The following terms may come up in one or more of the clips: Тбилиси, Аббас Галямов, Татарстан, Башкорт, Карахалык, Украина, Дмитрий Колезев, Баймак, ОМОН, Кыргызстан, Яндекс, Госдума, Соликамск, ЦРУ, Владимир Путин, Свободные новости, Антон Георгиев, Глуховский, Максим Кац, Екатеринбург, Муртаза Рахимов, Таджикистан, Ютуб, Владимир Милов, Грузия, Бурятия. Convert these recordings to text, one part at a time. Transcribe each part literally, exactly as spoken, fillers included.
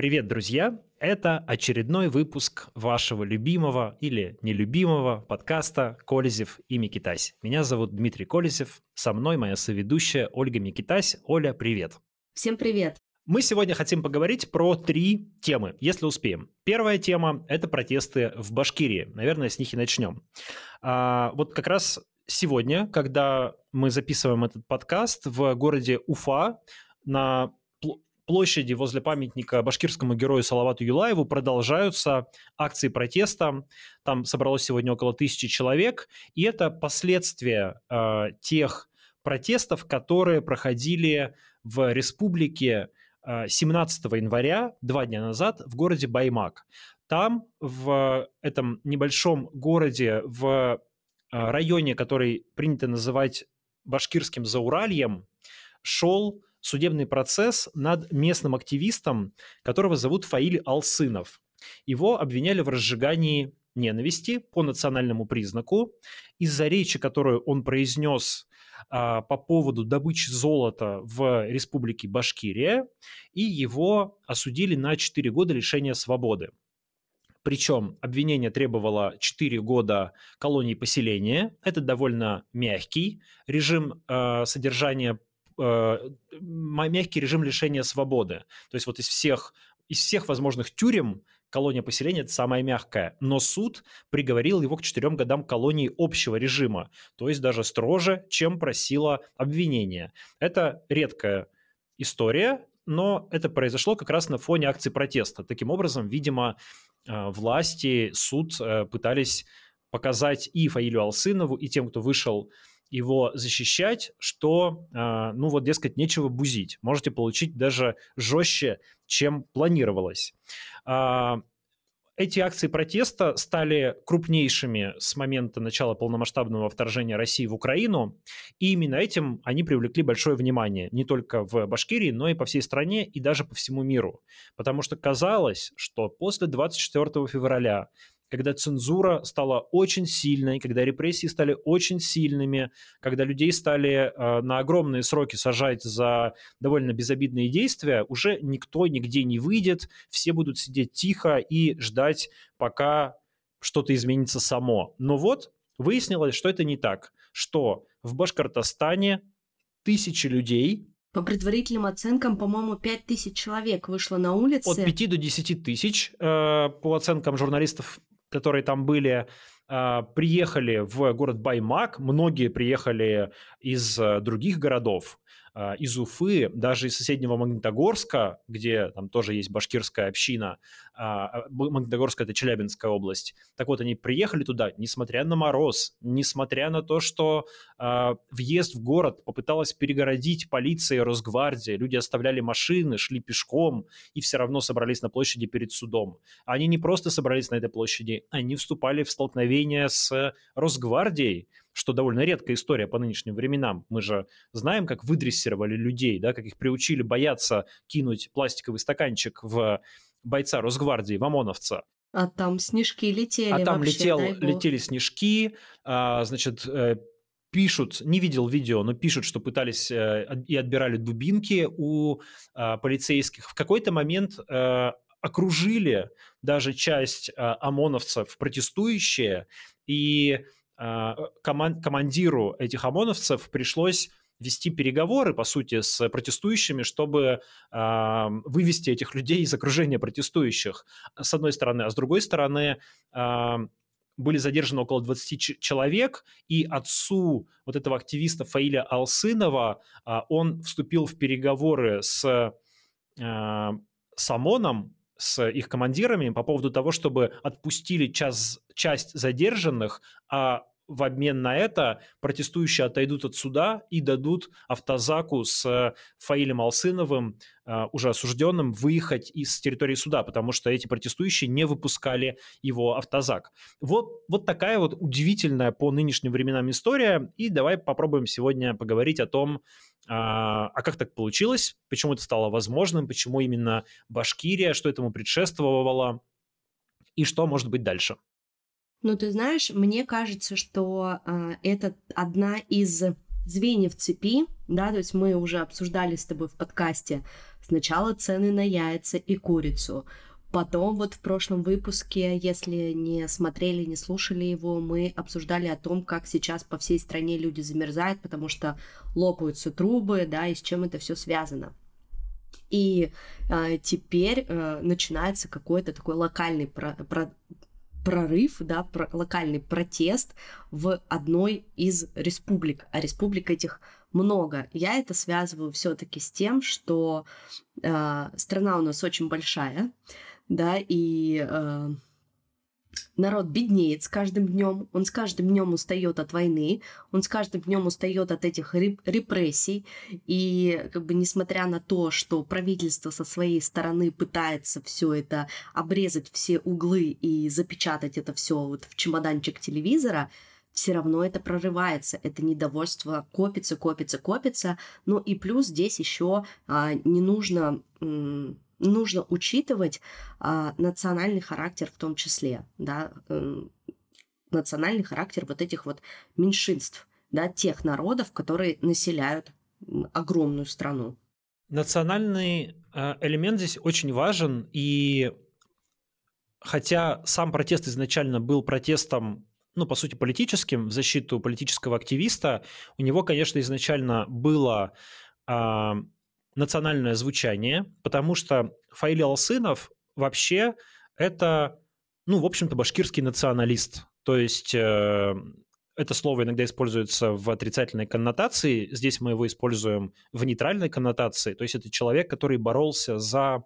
Привет, друзья! Это очередной выпуск вашего любимого или нелюбимого подкаста «Колезев и Микитась». Меня зовут Дмитрий Колезев, со мной моя соведущая Ольга Микитась. Оля, привет! Всем привет! Мы сегодня хотим поговорить про три темы, если успеем. Первая тема – это протесты в Башкирии. Наверное, с них и начнем. А, вот как раз сегодня, когда мы записываем этот подкаст, в городе Уфа на площади возле памятника башкирскому герою Салавату Юлаеву продолжаются акции протеста. Там собралось сегодня около тысячи человек, и это последствия э, тех протестов, которые проходили в республике э, семнадцатого января, два дня назад, в городе Баймак. Там, в этом небольшом городе, в э, районе, который принято называть башкирским Зауральем, шел судебный процесс над местным активистом, которого зовут Фаиль Алсынов. Его обвиняли в разжигании ненависти по национальному признаку. Из-за речи, которую он произнес а, по поводу добычи золота в республике Башкирия, и его осудили на четыре года лишения свободы. Причем обвинение требовало четыре года колонии поселения. Это довольно мягкий режим а, содержания мягкий режим лишения свободы. То есть вот из всех, из всех возможных тюрем колония поселения – это самая мягкая. Но суд приговорил его к четырем годам колонии общего режима, то есть даже строже, чем просило обвинение. Это редкая история, но это произошло как раз на фоне акций протеста. Таким образом, видимо, власти, суд пытались показать и Фаилю Алсынову, и тем, кто вышел его защищать, что, ну вот, дескать, нечего бузить. Можете получить даже жестче, чем планировалось. Эти акции протеста стали крупнейшими с момента начала полномасштабного вторжения России в Украину, и именно этим они привлекли большое внимание не только в Башкирии, но и по всей стране, и даже по всему миру. Потому что казалось, что после двадцать четвёртого февраля, когда цензура стала очень сильной, когда репрессии стали очень сильными, когда людей стали э, на огромные сроки сажать за довольно безобидные действия, уже никто нигде не выйдет, все будут сидеть тихо и ждать, пока что-то изменится само. Но вот выяснилось, что это не так, что в Башкортостане тысячи людей... По предварительным оценкам, по-моему, пять тысяч человек вышло на улицы. От пяти до десяти тысяч, э, по оценкам журналистов, которые там были, приехали в город Баймак. Многие приехали из других городов, из Уфы, даже из соседнего Магнитогорска, где там тоже есть башкирская община. Магнитогорск – это Челябинская область. Так вот, они приехали туда, несмотря на мороз, несмотря на то, что въезд в город попыталась перегородить полиция и Росгвардия. Люди оставляли машины, шли пешком и все равно собрались на площади перед судом. Они не просто собрались на этой площади, они вступали в столкновение с Росгвардией, что довольно редкая история по нынешним временам. Мы же знаем, как выдрессировали людей, да, как их приучили бояться кинуть пластиковый стаканчик в бойца Росгвардии, в ОМОНовца. А там снежки летели. А там вообще, летел, летели снежки, а, значит... Пишут, не видел видео, но пишут, что пытались э, и отбирали дубинки у э, полицейских. В какой-то момент э, окружили даже часть э, ОМОНовцев протестующие, и э, коман- командиру этих ОМОНовцев пришлось вести переговоры, по сути, с протестующими, чтобы э, вывести этих людей из окружения протестующих, с одной стороны. А с другой стороны... Э, были задержаны около двадцать человек, и отцу вот этого активиста Фаиля Алсынова, он вступил в переговоры с, с ОМОНом, с их командирами по поводу того, чтобы отпустили час, часть задержанных, а в обмен на это протестующие отойдут от суда и дадут автозаку с Фаилем Алсыновым, уже осужденным, выехать из территории суда, потому что эти протестующие не выпускали его автозак. Вот, вот такая вот удивительная по нынешним временам история. И давай попробуем сегодня поговорить о том, а как так получилось, почему это стало возможным, почему именно Башкирия, что этому предшествовало и что может быть дальше. Ну, ты знаешь, мне кажется, что э, это одна из звеньев цепи Да, то есть мы уже обсуждали с тобой в подкасте сначала цены на яйца и курицу. Потом вот в прошлом выпуске, если не смотрели, не слушали его, мы обсуждали о том, как сейчас по всей стране люди замерзают, потому что лопаются трубы, да, и с чем это все связано. И э, теперь э, начинается какой-то такой локальный про- про- прорыв, да, про- локальный протест в одной из республик, а республик этих много. Я это связываю все-таки с тем, что э, страна у нас очень большая, да, и э, народ беднеет с каждым днем, он с каждым днем устает от войны, он с каждым днем устает от этих реп- репрессий, и как бы несмотря на то, что правительство со своей стороны пытается все это обрезать, все углы и запечатать это все вот в чемоданчик телевизора, все равно это прорывается, это недовольство копится, копится, копится. Ну и плюс здесь еще а, не нужно, м- нужно учитывать а, национальный характер в том числе, да, м- национальный характер вот этих вот меньшинств, да, тех народов, которые населяют огромную страну. Национальный элемент здесь очень важен, и хотя сам протест изначально был протестом, ну, по сути, политическим, в защиту политического активиста, у него, конечно, изначально было э, национальное звучание, потому что Фаиль Алсынов вообще это, ну, в общем-то, башкирский националист. То есть э, это слово иногда используется в отрицательной коннотации, здесь мы его используем в нейтральной коннотации. То есть это человек, который боролся за...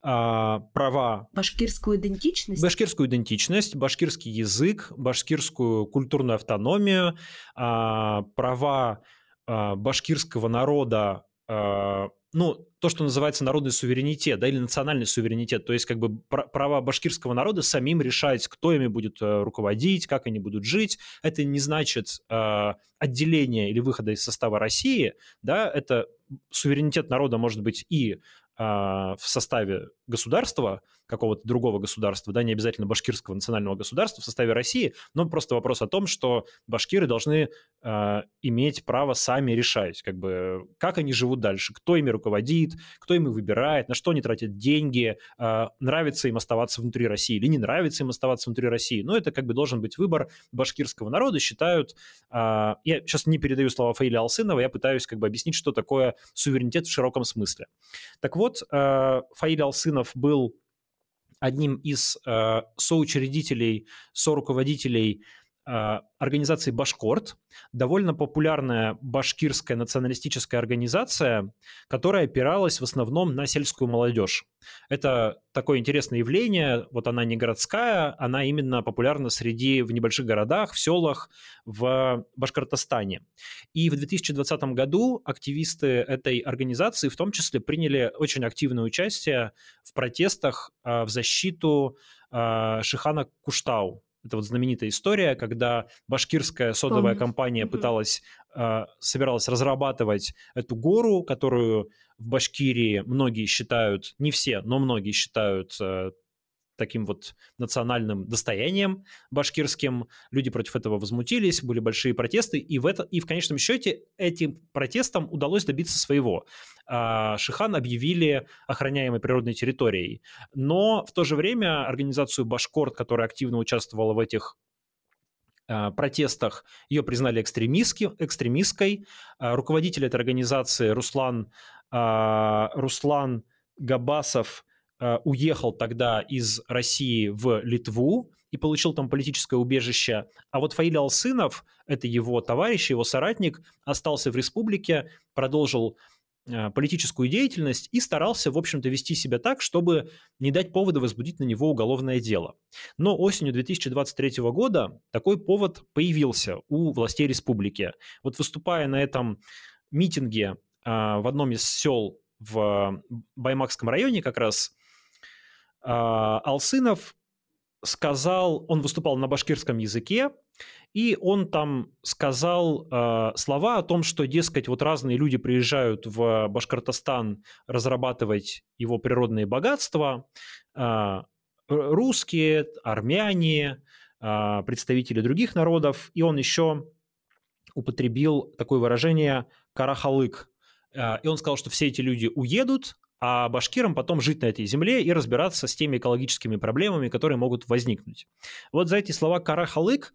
права... Башкирскую идентичность? Башкирскую идентичность, башкирский язык, башкирскую культурную автономию, права башкирского народа, ну, то, что называется народный суверенитет, да, или национальный суверенитет, то есть как бы права башкирского народа самим решать, кто ими будет руководить, как они будут жить. Это не значит отделение или выхода из состава России, да, это суверенитет народа может быть и в составе государства, какого-то другого государства, да, не обязательно башкирского национального государства, в составе России, но просто вопрос о том, что башкиры должны э, иметь право сами решать, как бы, как они живут дальше, кто ими руководит, кто ими выбирает, на что они тратят деньги, э, нравится им оставаться внутри России или не нравится им оставаться внутри России. Но это как бы должен быть выбор башкирского народа, считают... Э, я сейчас не передаю слова Фаиля Алсынова, я пытаюсь как бы объяснить, что такое суверенитет в широком смысле. Так вот, Вот Фаиль Алсынов был одним из соучредителей, соруководителей организации «Башкорт». Довольно популярная башкирская националистическая организация, которая опиралась в основном на сельскую молодежь. Это такое интересное явление. Вот она не городская, она именно популярна среди в небольших городах, в селах, в Башкортостане. И в две тысячи двадцатом году активисты этой организации в том числе приняли очень активное участие в протестах а, в защиту а, Шихана Куштау. Это вот знаменитая история, когда башкирская содовая Помню. компания пыталась, э, собиралась разрабатывать эту гору, которую в Башкирии многие считают, не все, но многие считают э, таким вот национальным достоянием башкирским. Люди против этого возмутились, были большие протесты, и в, это, и в конечном счете этим протестам удалось добиться своего. Шихан объявили охраняемой природной территорией. Но в то же время организацию «Башкорт», которая активно участвовала в этих протестах, ее признали экстремистской. Руководитель этой организации Руслан, Руслан Габбасов уехал тогда из России в Литву и получил там политическое убежище. А вот Фаиль Алсынов, это его товарищ, его соратник, остался в республике, продолжил политическую деятельность и старался, в общем-то, вести себя так, чтобы не дать повода возбудить на него уголовное дело. Но осенью две тысячи двадцать третьего года такой повод появился у властей республики. Вот выступая на этом митинге в одном из сел в Баймакском районе как раз, Алсынов сказал, он выступал на башкирском языке, и он там сказал э, слова о том, что, дескать, вот разные люди приезжают в Башкортостан разрабатывать его природные богатства, э, русские, армяне, э, представители других народов, и он еще употребил такое выражение «карахалык». И он сказал, что все эти люди уедут, а башкирам потом жить на этой земле и разбираться с теми экологическими проблемами, которые могут возникнуть. Вот за эти слова «карахалык»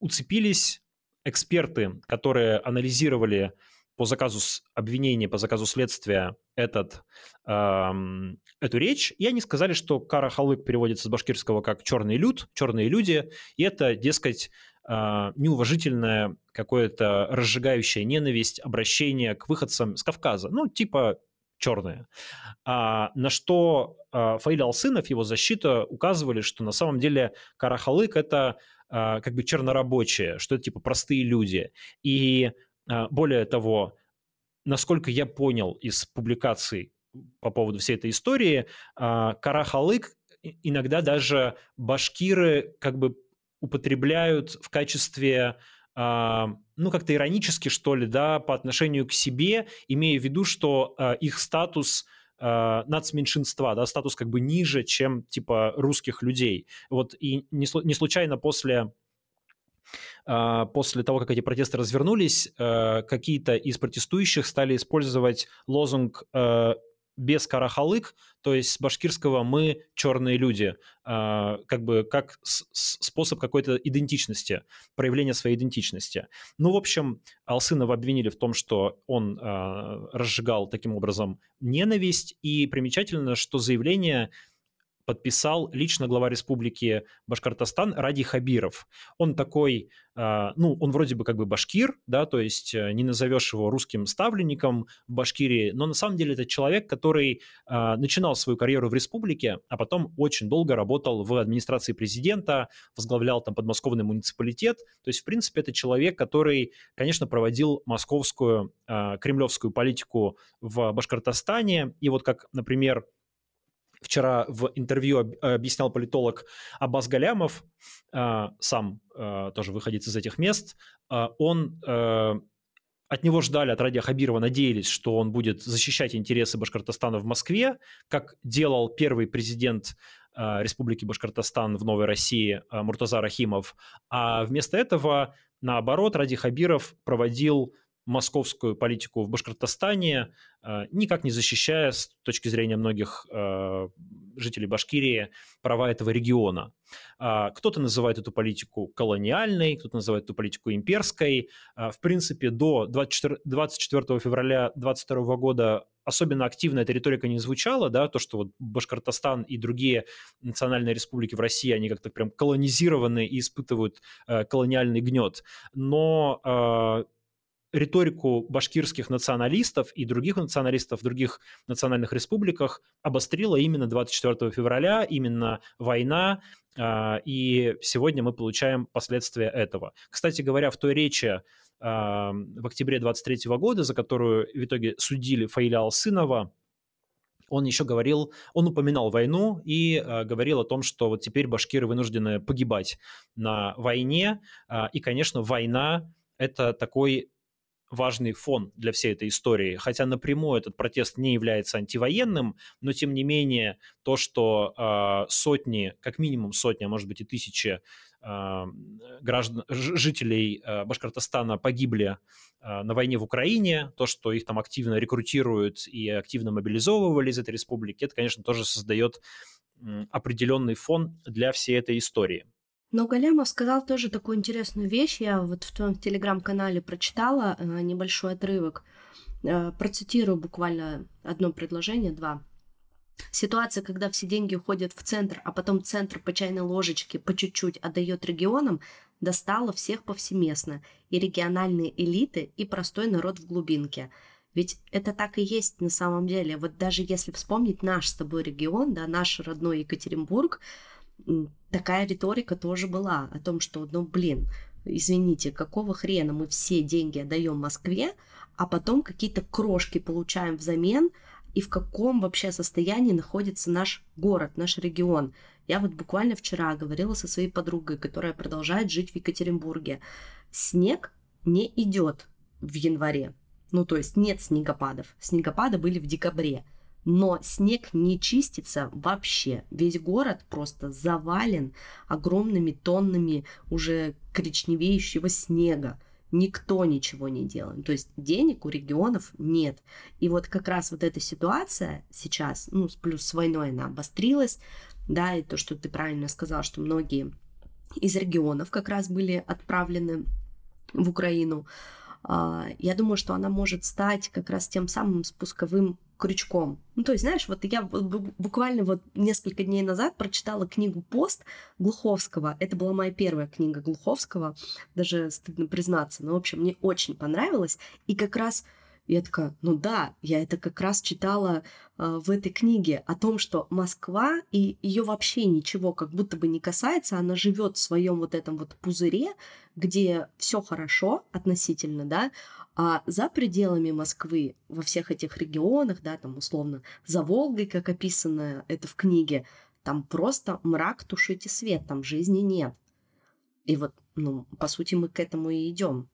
уцепились эксперты, которые анализировали по заказу обвинения, по заказу следствия этот, эм, эту речь, и они сказали, что «карахалык» переводится с башкирского как «черный люд», «черные люди», и это, дескать, э, неуважительное какое-то разжигающее ненависть, обращение к выходцам с Кавказа, ну, типа «черные». А, на что э, Фаиль Алсынов, его защита указывали, что на самом деле «карахалык» — это э, как бы чернорабочие, что это типа простые люди, и... Более того, насколько я понял из публикаций по поводу всей этой истории, карахалык иногда даже башкиры как бы употребляют в качестве, ну, как-то иронически, что ли, да, по отношению к себе, имея в виду, что их статус... нацменьшинства, да, статус как бы ниже, чем типа русских людей. Вот и не случайно после... После того, как эти протесты развернулись, какие-то из протестующих стали использовать лозунг «без карахалык», то есть с башкирского «мы черные люди», как бы как способ какой-то идентичности, проявления своей идентичности. Ну, в общем, Алсынова обвинили в том, что он разжигал таким образом ненависть, и примечательно, что заявление подписал лично глава республики Башкортостан Радий Хабиров. Он такой, ну, он вроде бы как бы башкир, да, то есть не назовешь его русским ставленником в Башкирии, но на самом деле это человек, который начинал свою карьеру в республике, а потом очень долго работал в администрации президента, возглавлял там подмосковный муниципалитет. То есть, в принципе, это человек, который, конечно, проводил московскую, кремлевскую политику в Башкортостане. И вот как, например, вчера в интервью объяснял политолог Аббас Галямов, сам тоже выходец из этих мест, он, от него ждали, от Радия Хабирова надеялись, что он будет защищать интересы Башкортостана в Москве, как делал первый президент Республики Башкортостан в Новой России Муртаза Рахимов. А вместо этого, наоборот, Радий Хабиров проводил московскую политику в Башкортостане, никак не защищая, с точки зрения многих жителей Башкирии, права этого региона. Кто-то называет эту политику колониальной, кто-то называет эту политику имперской. В принципе, до двадцать четвёртого февраля две тысячи двадцать второго года особенно активно эта риторика не звучала, да, то, что вот Башкортостан и другие национальные республики в России, они как-то прям колонизированы и испытывают колониальный гнет. Но... Риторику башкирских националистов и других националистов в других национальных республиках обострила именно двадцать четвёртого февраля, именно война, и сегодня мы получаем последствия этого. Кстати говоря, в той речи в октябре двадцать третьего года, за которую в итоге судили Фаиля Алсынова, он еще говорил, он упоминал войну и э, говорил о том, что вот теперь башкиры вынуждены погибать на войне, э, и, конечно, война – это такой... важный фон для всей этой истории. Хотя напрямую этот протест не является антивоенным, но тем не менее то, что э, сотни, как минимум сотни, а может быть и тысячи э, граждан, жителей э, Башкортостана погибли э, на войне в Украине, то, что их там активно рекрутируют и активно мобилизовывали из этой республики, это, конечно, тоже создает э, определенный фон для всей этой истории. Но Галямов сказал тоже такую интересную вещь. Я вот в твоем телеграм-канале прочитала небольшой отрывок. Процитирую буквально одно предложение, два. Ситуация, когда все деньги уходят в центр, а потом центр по чайной ложечке по чуть-чуть отдает регионам, достала всех повсеместно. И региональные элиты, и простой народ в глубинке. Ведь это так и есть на самом деле. Вот даже если вспомнить наш с тобой регион, да, наш родной Екатеринбург, такая риторика тоже была о том, что, ну, блин, извините, какого хрена мы все деньги отдаем Москве, а потом какие-то крошки получаем взамен, и в каком вообще состоянии находится наш город, наш регион. Я вот буквально вчера говорила со своей подругой, которая продолжает жить в Екатеринбурге. Снег не идет в январе, ну, то есть нет снегопадов. Снегопады были в декабре. но снег не чистится вообще. Весь город просто завален огромными тоннами уже коричневеющего снега. Никто ничего не делает. То есть денег у регионов нет. И вот как раз вот эта ситуация сейчас, ну, плюс с войной она обострилась, да, и то, что ты правильно сказал, что многие из регионов как раз были отправлены в Украину. Я думаю, что она может стать как раз тем самым спусковым крючком. Ну, то есть, знаешь, вот я буквально вот несколько дней назад прочитала книгу «Пост» Глуховского. Это была моя первая книга Глуховского, даже стыдно признаться. Но, в общем, мне очень понравилось. И как раз я такая, ну да, я это как раз читала э, в этой книге о том, что Москва и ее вообще ничего как будто бы не касается, она живет в своем вот этом вот пузыре, где все хорошо относительно, да, а за пределами Москвы во всех этих регионах, да, там условно за Волгой, как описано это в книге, там просто мрак, тушите свет, там жизни нет. И вот, ну, по сути, мы к этому и идем.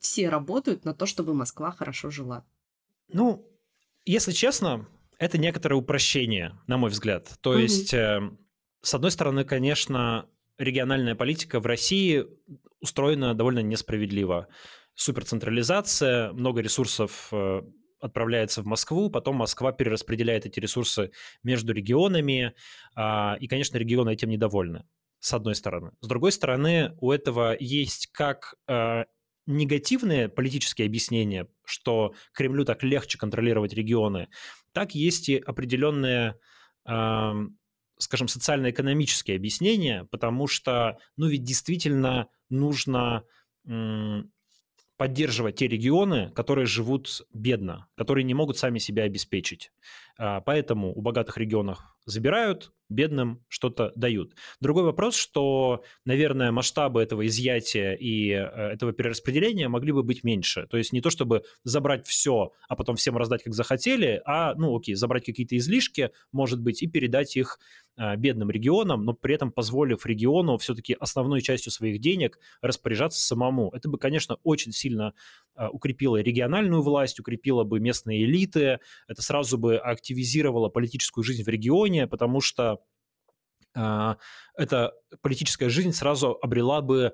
Все работают на то, чтобы Москва хорошо жила. Ну, если честно, это некоторое упрощение, на мой взгляд. То mm-hmm. есть, э, с одной стороны, конечно, региональная политика в России устроена довольно несправедливо. Суперцентрализация, много ресурсов э, отправляется в Москву, потом Москва перераспределяет эти ресурсы между регионами, э, и, конечно, регионы этим недовольны, с одной стороны. С другой стороны, у этого есть как... Э, негативные политические объяснения, что Кремлю так легче контролировать регионы, так есть и определенные, э, скажем, социально-экономические объяснения, потому что, ну ведь действительно нужно э, поддерживать те регионы, которые живут бедно, которые не могут сами себя обеспечить. Э, поэтому у богатых регионов забирают, бедным что-то дают. Другой вопрос, что, наверное, масштабы этого изъятия и этого перераспределения могли бы быть меньше. То есть не то, чтобы забрать все, а потом всем раздать, как захотели, а, ну, окей, забрать какие-то излишки, может быть, и передать их а, бедным регионам, но при этом позволив региону все-таки основной частью своих денег распоряжаться самому. Это бы, конечно, очень сильно а, укрепило региональную власть, укрепило бы местные элиты, это сразу бы активизировало политическую жизнь в регионе, потому что эта политическая жизнь сразу обрела бы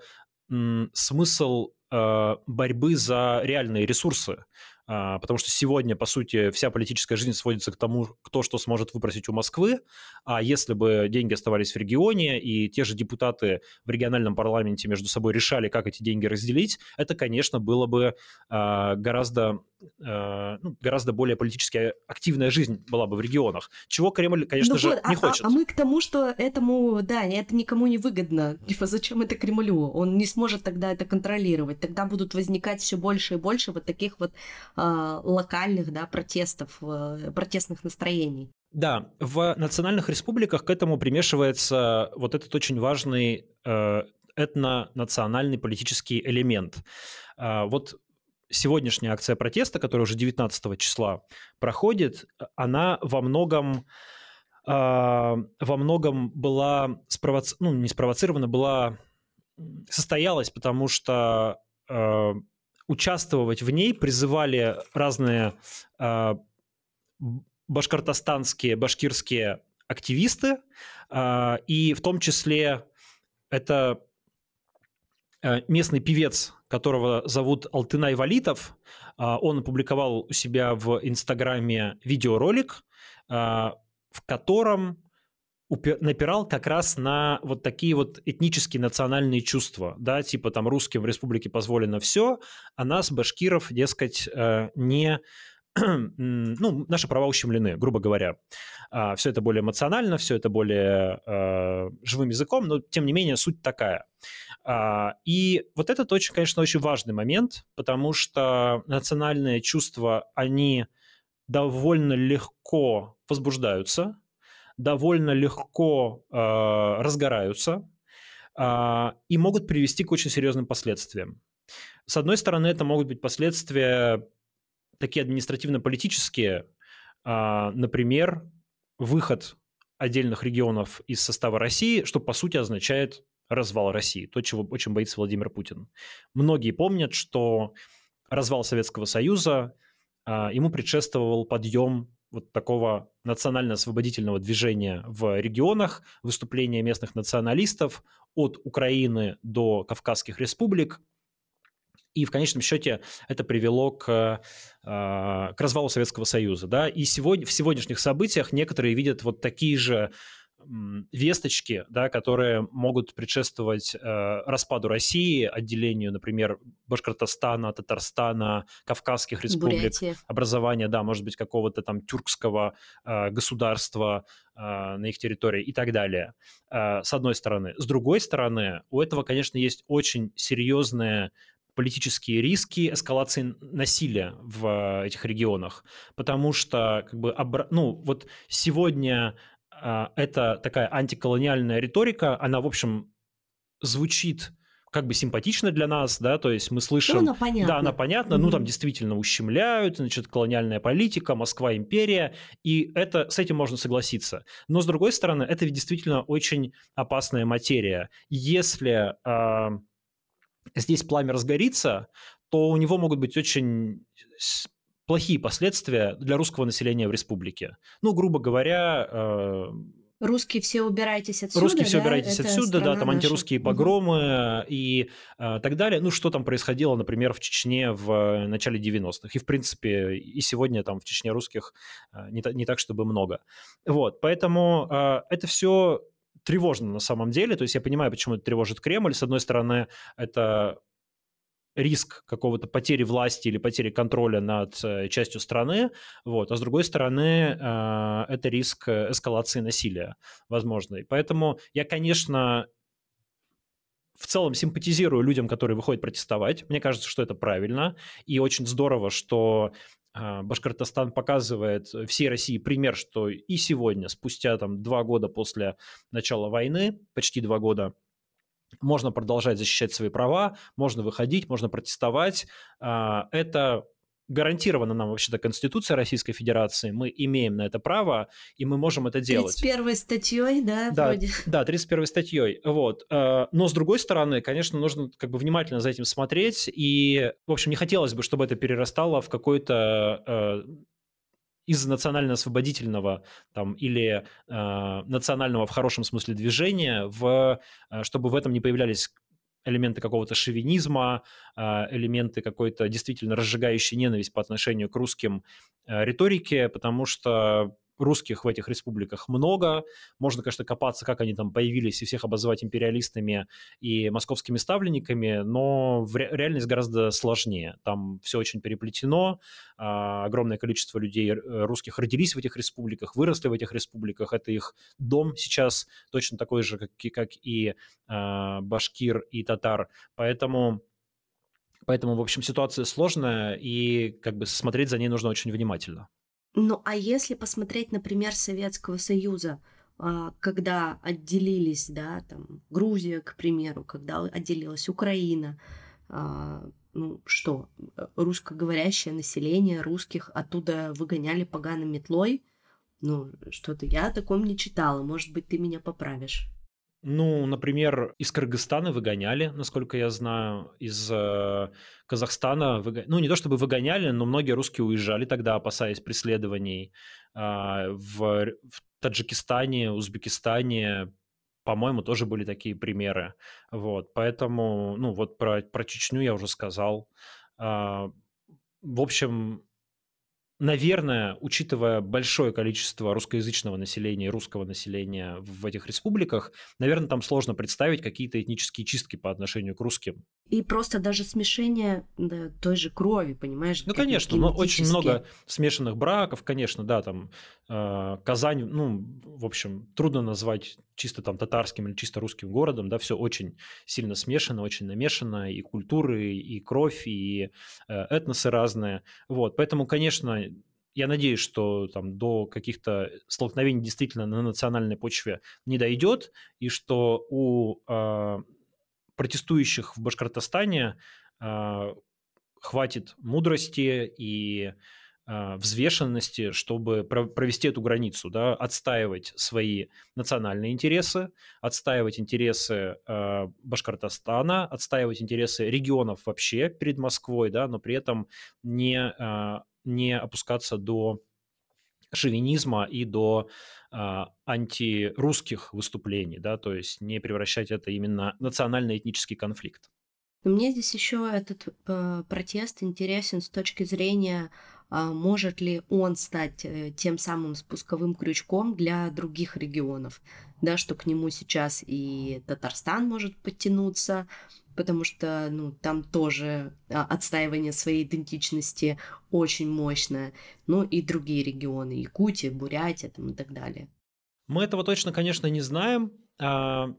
смысл борьбы за реальные ресурсы, потому что сегодня, по сути, вся политическая жизнь сводится к тому, кто что сможет выпросить у Москвы, а если бы деньги оставались в регионе, и те же депутаты в региональном парламенте между собой решали, как эти деньги разделить, это, конечно, было бы гораздо, ну, гораздо более политически активная жизнь была бы в регионах, чего Кремль, конечно ну же, вот, не а, хочет. А, а мы к тому, что этому, да, это никому не выгодно. Типа, зачем это Кремлю? Он не сможет тогда это контролировать. Тогда будут возникать все больше и больше вот таких вот локальных, да, протестов, протестных настроений. Да, в национальных республиках к этому примешивается вот этот очень важный этнонациональный политический элемент. Вот сегодняшняя акция протеста, которая уже девятнадцатого числа проходит, она во многом, во многом была спровоци... ну, не спровоцирована, была... состоялась, потому что участвовать в ней призывали разные э, башкортостанские, башкирские активисты, э, и в том числе это э, местный певец, которого зовут Алтынай Валитов. Э, он опубликовал у себя в Инстаграме видеоролик, э, в котором напирал как раз на вот такие вот этнические национальные чувства, да, типа там русским в республике позволено все, а нас, башкиров, дескать, не... ну, наши права ущемлены, грубо говоря. Все это более эмоционально, все это более э, живым языком, но, тем не менее, суть такая. И вот этот, очень, конечно, очень важный момент, потому что национальные чувства, они довольно легко возбуждаются, довольно легко э, разгораются э, и могут привести к очень серьезным последствиям. С одной стороны, это могут быть последствия такие административно-политические, э, например, выход отдельных регионов из состава России, что по сути означает развал России, то, чего очень боится Владимир Путин. Многие помнят, что развал Советского Союза, э, ему предшествовал подъем вот такого национально-освободительного движения в регионах, выступления местных националистов от Украины до Кавказских республик. И в конечном счете это привело к, к развалу Советского Союза. Да? И сегодня, в сегодняшних событиях некоторые видят вот такие же весточки, да, которые могут предшествовать э, распаду России, отделению, например, Башкортостана, Татарстана, Кавказских республик, Бурятия. Образования, да, может быть, какого-то там тюркского э, государства э, на их территории и так далее, э, с одной стороны. С другой стороны, у этого, конечно, есть очень серьезные политические риски эскалации насилия в этих регионах, потому что, как бы, обра... ну, вот сегодня... Это такая антиколониальная риторика, она, в общем, звучит как бы симпатично для нас, да, то есть мы слышим... Ну, она понятна. Да, она понятна, mm-hmm. ну, там действительно ущемляют, значит, колониальная политика, Москва, империя, и это, с этим можно согласиться. Но, с другой стороны, это ведь действительно очень опасная материя. Если э, здесь пламя разгорится, то у него могут быть очень... плохие последствия для русского населения в республике. Ну, грубо говоря... Э... Русские все убирайтесь отсюда. Русские все да? убирайтесь это отсюда, да, там наша. Антирусские погромы угу. и э, так далее. Ну, что там происходило, например, в Чечне в начале девяностых. И, в принципе, и сегодня там в Чечне русских э, не, не так, чтобы много. Вот, поэтому э, это все тревожно на самом деле. То есть я понимаю, почему это тревожит Кремль. С одной стороны, это... риск какого-то потери власти или потери контроля над частью страны, вот, а с другой стороны, э, это риск эскалации насилия возможный. Поэтому я, конечно, в целом симпатизирую людям, которые выходят протестовать. Мне кажется, что это правильно, и очень здорово, что э, Башкортостан показывает всей России пример, что и сегодня, спустя там, два года после начала войны, почти два года, можно продолжать защищать свои права, можно выходить, можно протестовать. Это гарантировано нам вообще-то Конституция Российской Федерации. Мы имеем на это право, и мы можем это делать. тридцать первой статьей, да, да вроде? Да, тридцать первой статьей. Вот. Но, с другой стороны, конечно, нужно как бы внимательно за этим смотреть. И, в общем, не хотелось бы, чтобы это перерастало в какой-то... из национально-освободительного там, или э, национального в хорошем смысле движения, в, чтобы в этом не появлялись элементы какого-то шовинизма, э, элементы какой-то действительно разжигающей ненависть по отношению к русским э, риторике, потому что русских в этих республиках много. Можно, конечно, копаться, как они там появились, и всех обозвать империалистами и московскими ставленниками, но реальность гораздо сложнее. Там все очень переплетено. Огромное количество людей русских родились в этих республиках, выросли в этих республиках. Это их дом сейчас точно такой же, как и башкир, и татар. Поэтому, поэтому в общем, ситуация сложная, и как бы смотреть за ней нужно очень внимательно. Ну, а если посмотреть, например, Советского Союза, когда отделились, да, там, Грузия, к примеру, когда отделилась Украина, ну, что, русскоговорящее население русских оттуда выгоняли поганой метлой? Ну, что-то я о таком не читала, может быть, ты меня поправишь. Ну, например, из Кыргызстана выгоняли, насколько я знаю, из э, Казахстана выгоняли. Ну, не то чтобы выгоняли, но многие русские уезжали тогда, опасаясь преследований. Э, в, в Таджикистане, Узбекистане, по-моему, тоже были такие примеры. Вот, поэтому, ну, вот про, про Чечню я уже сказал. Э, в общем... Наверное, учитывая большое количество русскоязычного населения и русского населения в этих республиках, наверное, там сложно представить какие-то этнические чистки по отношению к русским. И просто даже смешение да, той же крови, понимаешь? Ну, конечно, но очень много смешанных браков, конечно, да, там э, Казань, ну, в общем, трудно назвать чисто там татарским или чисто русским городом, да, все очень сильно смешано, очень намешано, и культуры, и кровь, и э, этносы разные, вот, поэтому, конечно, я надеюсь, что там до каких-то столкновений действительно на национальной почве не дойдет, и что у э, протестующих в Башкортостане э, хватит мудрости и э, взвешенности, чтобы про- провести эту границу, да, отстаивать свои национальные интересы, отстаивать интересы э, Башкортостана, отстаивать интересы регионов вообще перед Москвой, да, но при этом не... Э, не опускаться до шовинизма и до а, антирусских выступлений, да, то есть не превращать это именно в национально-этнический конфликт. Мне здесь еще этот э, протест интересен с точки зрения, э, может ли он стать э, тем самым спусковым крючком для других регионов, да, что к нему сейчас и Татарстан может подтянуться, потому что ну, там тоже э, отстаивание своей идентичности очень мощное, ну и другие регионы, Якутия, Бурятия там, и так далее. Мы этого точно, конечно, не знаем. А,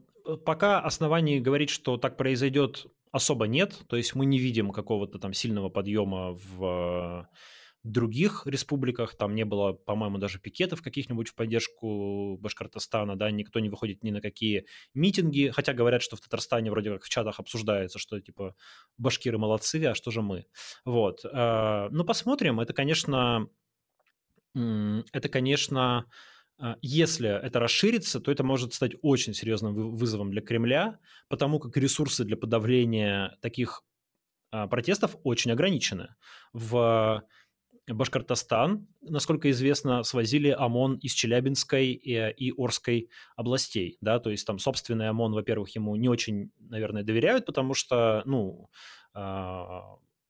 пока оснований говорить, что так произойдет, особо нет, то есть мы не видим какого-то там сильного подъема в других республиках, там не было, по-моему, даже пикетов каких-нибудь в поддержку Башкортостана, да, никто не выходит ни на какие митинги, хотя говорят, что в Татарстане вроде как в чатах обсуждается, что типа башкиры молодцы, а что же мы, вот, ну посмотрим, это, конечно, это, конечно, если это расширится, то это может стать очень серьезным вызовом для Кремля, потому как ресурсы для подавления таких протестов очень ограничены. В Башкортостан, насколько известно, свозили ОМОН из Челябинской и Орской областей, да, то есть там собственный ОМОН, во-первых, ему не очень, наверное, доверяют, потому что, ну...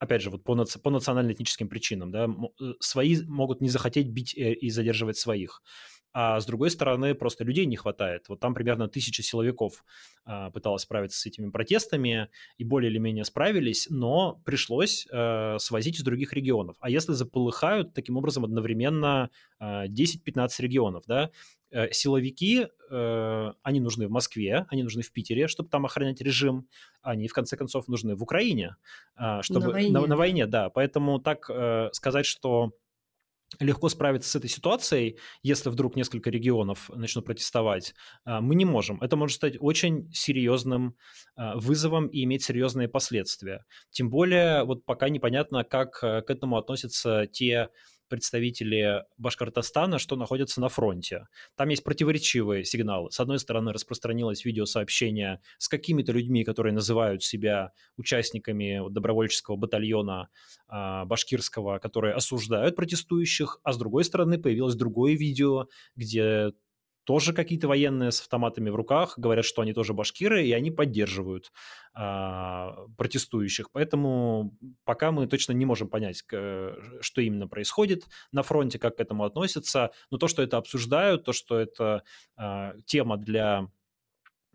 опять же, вот по, наци... по национально-этническим причинам, да, свои могут не захотеть бить и задерживать своих. А с другой стороны, просто людей не хватает. Вот там примерно тысяча силовиков а, пыталась справиться с этими протестами, и более или менее справились, но пришлось а, свозить из других регионов. А если заполыхают, таким образом, одновременно а, десять-пятнадцать регионов, да, силовики, э, они нужны в Москве, они нужны в Питере, чтобы там охранять режим, они, в конце концов, нужны в Украине, э, чтобы... На войне. На, на войне, да. Поэтому так э, сказать, что легко справиться с этой ситуацией, если вдруг несколько регионов начнут протестовать, э, мы не можем. Это может стать очень серьезным э, вызовом и иметь серьезные последствия. Тем более, вот пока непонятно, как э, к этому относятся те... представители Башкортостана, что находятся на фронте. Там есть противоречивые сигналы. С одной стороны, распространилось видеосообщение с какими-то людьми, которые называют себя участниками добровольческого батальона э, башкирского, которые осуждают протестующих, а с другой стороны, появилось другое видео, где тоже какие-то военные с автоматами в руках говорят, что они тоже башкиры, и они поддерживают э, протестующих. Поэтому пока мы точно не можем понять, к, что именно происходит на фронте, как к этому относятся. Но то, что это обсуждают, то, что это э, тема для,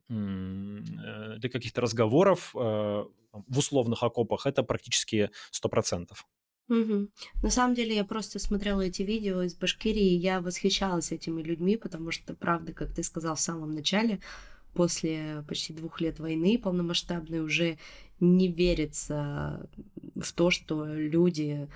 э, для каких-то разговоров э, в условных окопах, это практически сто процентов. Угу. На самом деле я просто смотрела эти видео из Башкирии, и я восхищалась этими людьми, потому что, правда, как ты сказал в самом начале, после почти двух лет войны полномасштабной уже не верится в то, что люди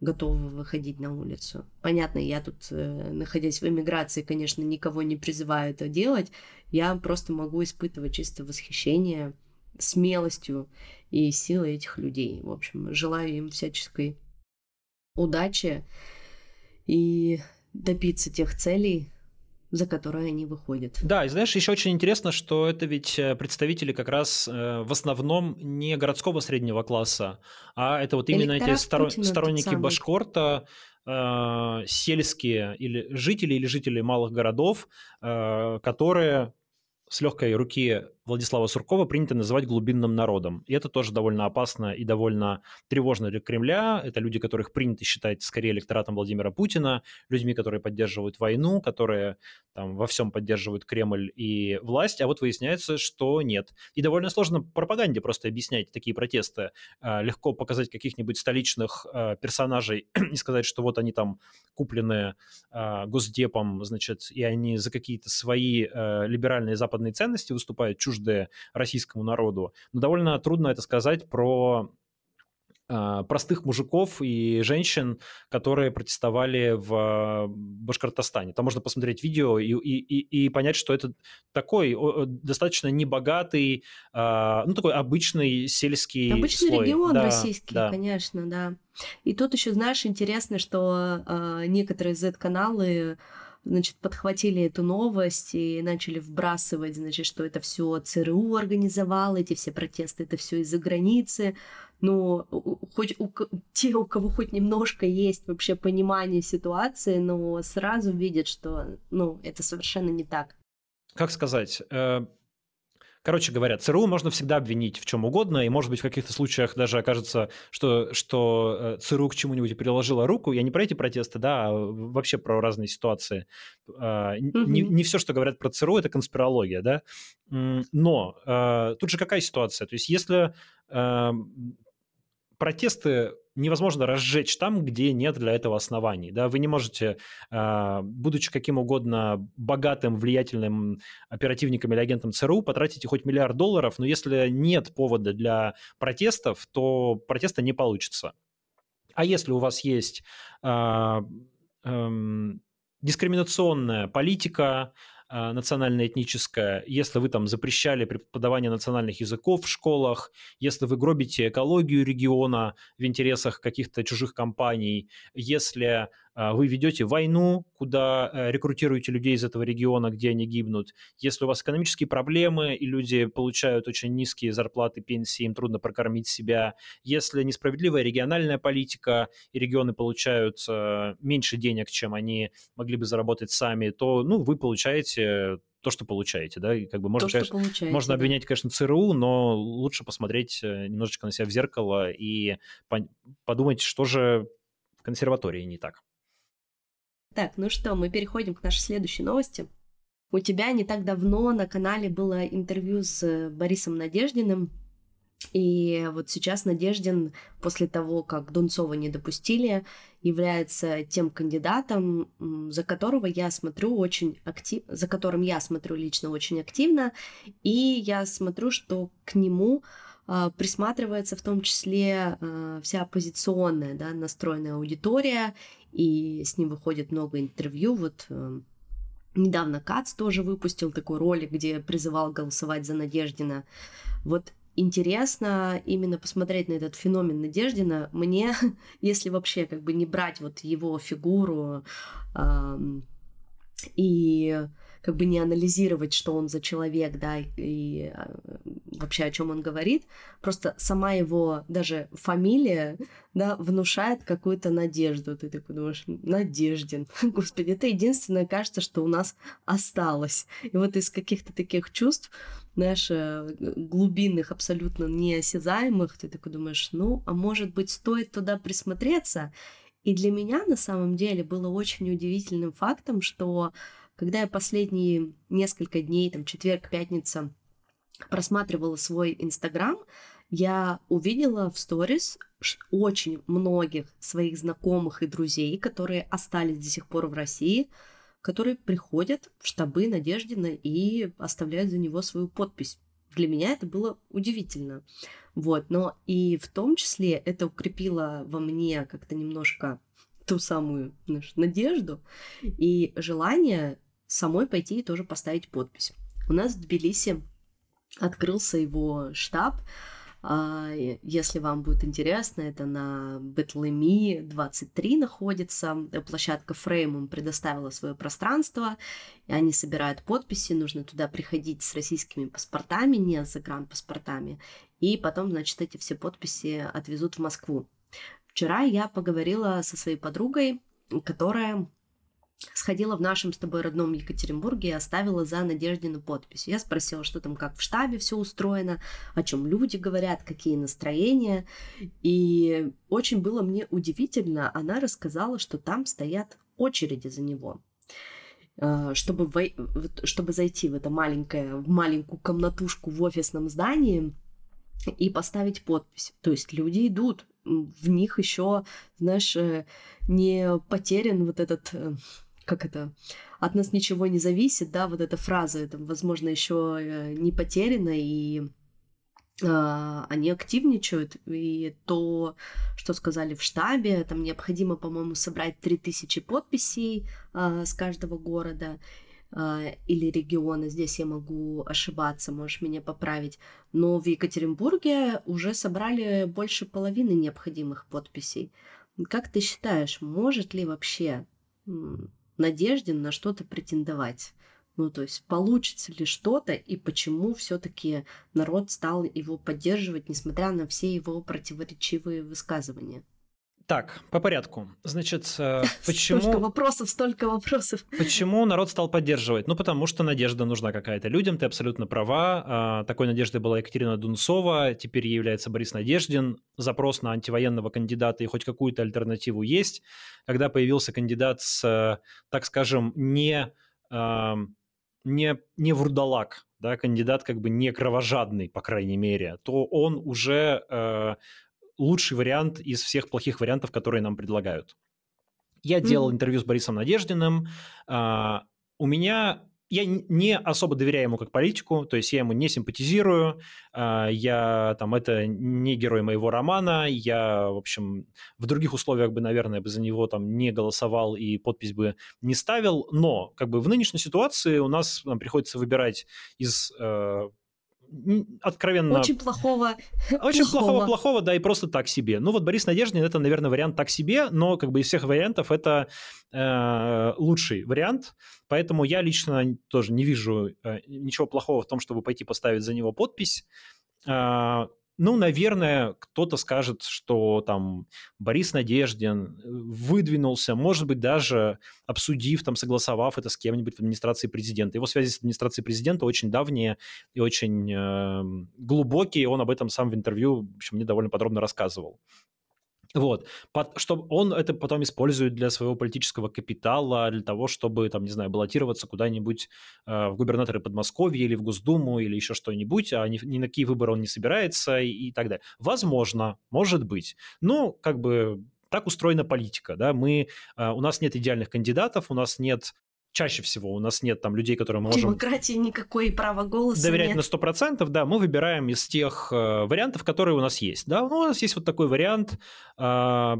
готовы выходить на улицу. Понятно, я тут, находясь в эмиграции, конечно, никого не призываю это делать, я просто могу испытывать чисто восхищение смелостью и силой этих людей. В общем, желаю им всяческой удачи и добиться тех целей, за которые они выходят. Да, и знаешь, еще очень интересно, что это ведь представители как раз э, в основном не городского среднего класса, а это вот именно электорат эти сторон... Путина, сторонники Башкорта, э, сельские или жители, или жители малых городов, э, которые... с легкой руки Владислава Суркова принято называть глубинным народом. И это тоже довольно опасно и довольно тревожно для Кремля. Это люди, которых принято считать скорее электоратом Владимира Путина, людьми, которые поддерживают войну, которые там во всем поддерживают Кремль и власть. А вот выясняется, что нет. И довольно сложно пропаганде просто объяснять такие протесты. Легко показать каких-нибудь столичных персонажей и сказать, что вот они там куплены Госдепом, значит, и они за какие-то свои либеральные западные ценности выступают, чуждые российскому народу, но довольно трудно это сказать про э, простых мужиков и женщин, которые протестовали в Башкортостане. Там можно посмотреть видео и, и, и понять, что это такой достаточно небогатый, э, ну такой обычный сельский обычный слой. Регион, да, российский, да. Конечно, да. И тут еще, знаешь, интересно, что э, некоторые зет-каналы значит, подхватили эту новость и начали вбрасывать, значит, что это все ЦРУ организовало, эти все протесты, это все из-за границы. Но хоть у, те, у кого хоть немножко есть вообще понимание ситуации, но сразу видят, что, ну, это совершенно не так. Как сказать? Короче говоря, ЦРУ можно всегда обвинить в чем угодно, и, может быть, в каких-то случаях даже окажется, что, что ЦРУ к чему-нибудь приложила руку. Я не про эти протесты, да, а вообще про разные ситуации. Mm-hmm. Не, не все, что говорят про ЦРУ, это конспирология, да. Но тут же какая ситуация? То есть если протесты невозможно разжечь там, где нет для этого оснований. Да? Вы не можете, будучи каким угодно богатым, влиятельным оперативником или агентом ЦРУ, потратите хоть миллиард долларов, но если нет повода для протестов, то протеста не получится. А если у вас есть э, э, дискриминационная политика, национально-этническая, если вы там запрещали преподавание национальных языков в школах, если вы гробите экологию региона в интересах каких-то чужих компаний, если вы ведете войну, куда рекрутируете людей из этого региона, где они гибнут, если у вас экономические проблемы, и люди получают очень низкие зарплаты, пенсии, им трудно прокормить себя, если несправедливая региональная политика, и регионы получают меньше денег, чем они могли бы заработать сами, то, ну, вы получаете то, что получаете, да, и как бы можно, то, конечно, получаете, можно да. обвинять, конечно, ЦРУ, но лучше посмотреть немножечко на себя в зеркало и подумать, что же в консерватории не так. Так, ну что, мы переходим к нашей следующей новости. У тебя не так давно на канале было интервью с Борисом Надеждиным, и вот сейчас Надеждин, после того, как Дунцова не допустили, является тем кандидатом, за которого я смотрю очень актив... за которым я смотрю лично очень активно, и я смотрю, что к нему э, присматривается в том числе э, вся оппозиционная, да, настроенная аудитория, и с ним выходит много интервью. Вот э, недавно Кац тоже выпустил такой ролик, где призывал голосовать за Надеждина. Вот интересно именно посмотреть на этот феномен Надеждина. Мне, если вообще как бы не брать вот его фигуру э, и как бы не анализировать, что он за человек, да, и вообще о чем он говорит, просто сама его даже фамилия, да, внушает какую-то надежду. Ты такой думаешь, Надеждин, господи, это единственное, кажется, что у нас осталось. И вот из каких-то таких чувств, знаешь, глубинных, абсолютно неосязаемых, ты такой думаешь, ну, а может быть, стоит туда присмотреться? И для меня на самом деле было очень удивительным фактом, что когда я последние несколько дней, там, четверг, пятница, просматривала свой Инстаграм, я увидела в сторис очень многих своих знакомых и друзей, которые остались до сих пор в России, которые приходят в штабы Надеждина и оставляют за него свою подпись. Для меня это было удивительно. Вот. Но и в том числе это укрепило во мне как-то немножко ту самую, знаешь, надежду и желание самой пойти и тоже поставить подпись. У нас в Тбилиси открылся его штаб. Если вам будет интересно, это на Бетлеми двадцать три находится. Площадка Фрейм им предоставила свое пространство. И они собирают подписи. Нужно туда приходить с российскими паспортами, не с загранпаспортами. И потом, значит, эти все подписи отвезут в Москву. Вчера я поговорила со своей подругой, которая сходила в нашем с тобой родном Екатеринбурге и оставила за Надеждину подпись. Я спросила, что там, как в штабе все устроено, о чем люди говорят, какие настроения. И очень было мне удивительно, она рассказала, что там стоят очереди за него. Чтобы, вой... чтобы зайти в, это маленькое, в маленькую комнатушку в офисном здании и поставить подпись. То есть люди идут. В них еще, знаешь, не потерян вот этот, как это, от нас ничего не зависит, да, вот эта фраза, это, возможно, еще не потеряна, и э, они активничают, и то, что сказали в штабе, там необходимо, по-моему, собрать три тысячи подписей э, с каждого города э, или региона, здесь я могу ошибаться, можешь меня поправить. Но в Екатеринбурге уже собрали больше половины необходимых подписей. Как ты считаешь, может ли вообще Надеждин на что-то претендовать. Ну, то есть, получится ли что-то, и почему все-таки народ стал его поддерживать, несмотря на все его противоречивые высказывания? Так, по порядку. Значит, почему... Столько вопросов, столько вопросов. Почему народ стал поддерживать? Ну, потому что надежда нужна какая-то людям, ты абсолютно права. Такой надеждой была Екатерина Дунцова, теперь ей является Борис Надеждин. Запрос на антивоенного кандидата и хоть какую-то альтернативу есть. Когда появился кандидат с, так скажем, не... Не, не вурдалак, да, кандидат как бы не кровожадный, по крайней мере, то он уже э, лучший вариант из всех плохих вариантов, которые нам предлагают. Я mm-hmm. делал интервью с Борисом Надеждиным. Э, у меня... Я не особо доверяю ему как политику, то есть я ему не симпатизирую, я там, это не герой моего романа, я, в общем, в других условиях бы, наверное, бы за него там не голосовал и подпись бы не ставил, но как бы в нынешней ситуации у нас нам приходится выбирать из... откровенно... Очень плохого. Очень плохого-плохого, да, и просто так себе. Ну вот Борис Надеждин – это, наверное, вариант так себе, но как бы из всех вариантов это э, лучший вариант, поэтому я лично тоже не вижу э, ничего плохого в том, чтобы пойти поставить за него подпись. Э, ну, наверное, кто-то скажет, что там Борис Надеждин выдвинулся, может быть, даже обсудив, там, согласовав это с кем-нибудь в администрации президента. Его связи с администрацией президента очень давние и очень э, глубокие. Он об этом сам в интервью, в общем, мне довольно подробно рассказывал. Вот, чтобы он это потом использует для своего политического капитала, для того, чтобы, там, не знаю, баллотироваться куда-нибудь э, в губернаторы Подмосковья или в Госдуму или еще что-нибудь, а ни, ни на какие выборы он не собирается и, и так далее. Возможно, может быть, но как бы так устроена политика, да, мы, э, у нас нет идеальных кандидатов, у нас нет... Чаще всего у нас нет там людей, которые мы можем... Демократии никакой, права голоса доверять нет. Доверять на сто процентов, да, мы выбираем из тех э, вариантов, которые у нас есть, да. Ну, у нас есть вот такой вариант. Э,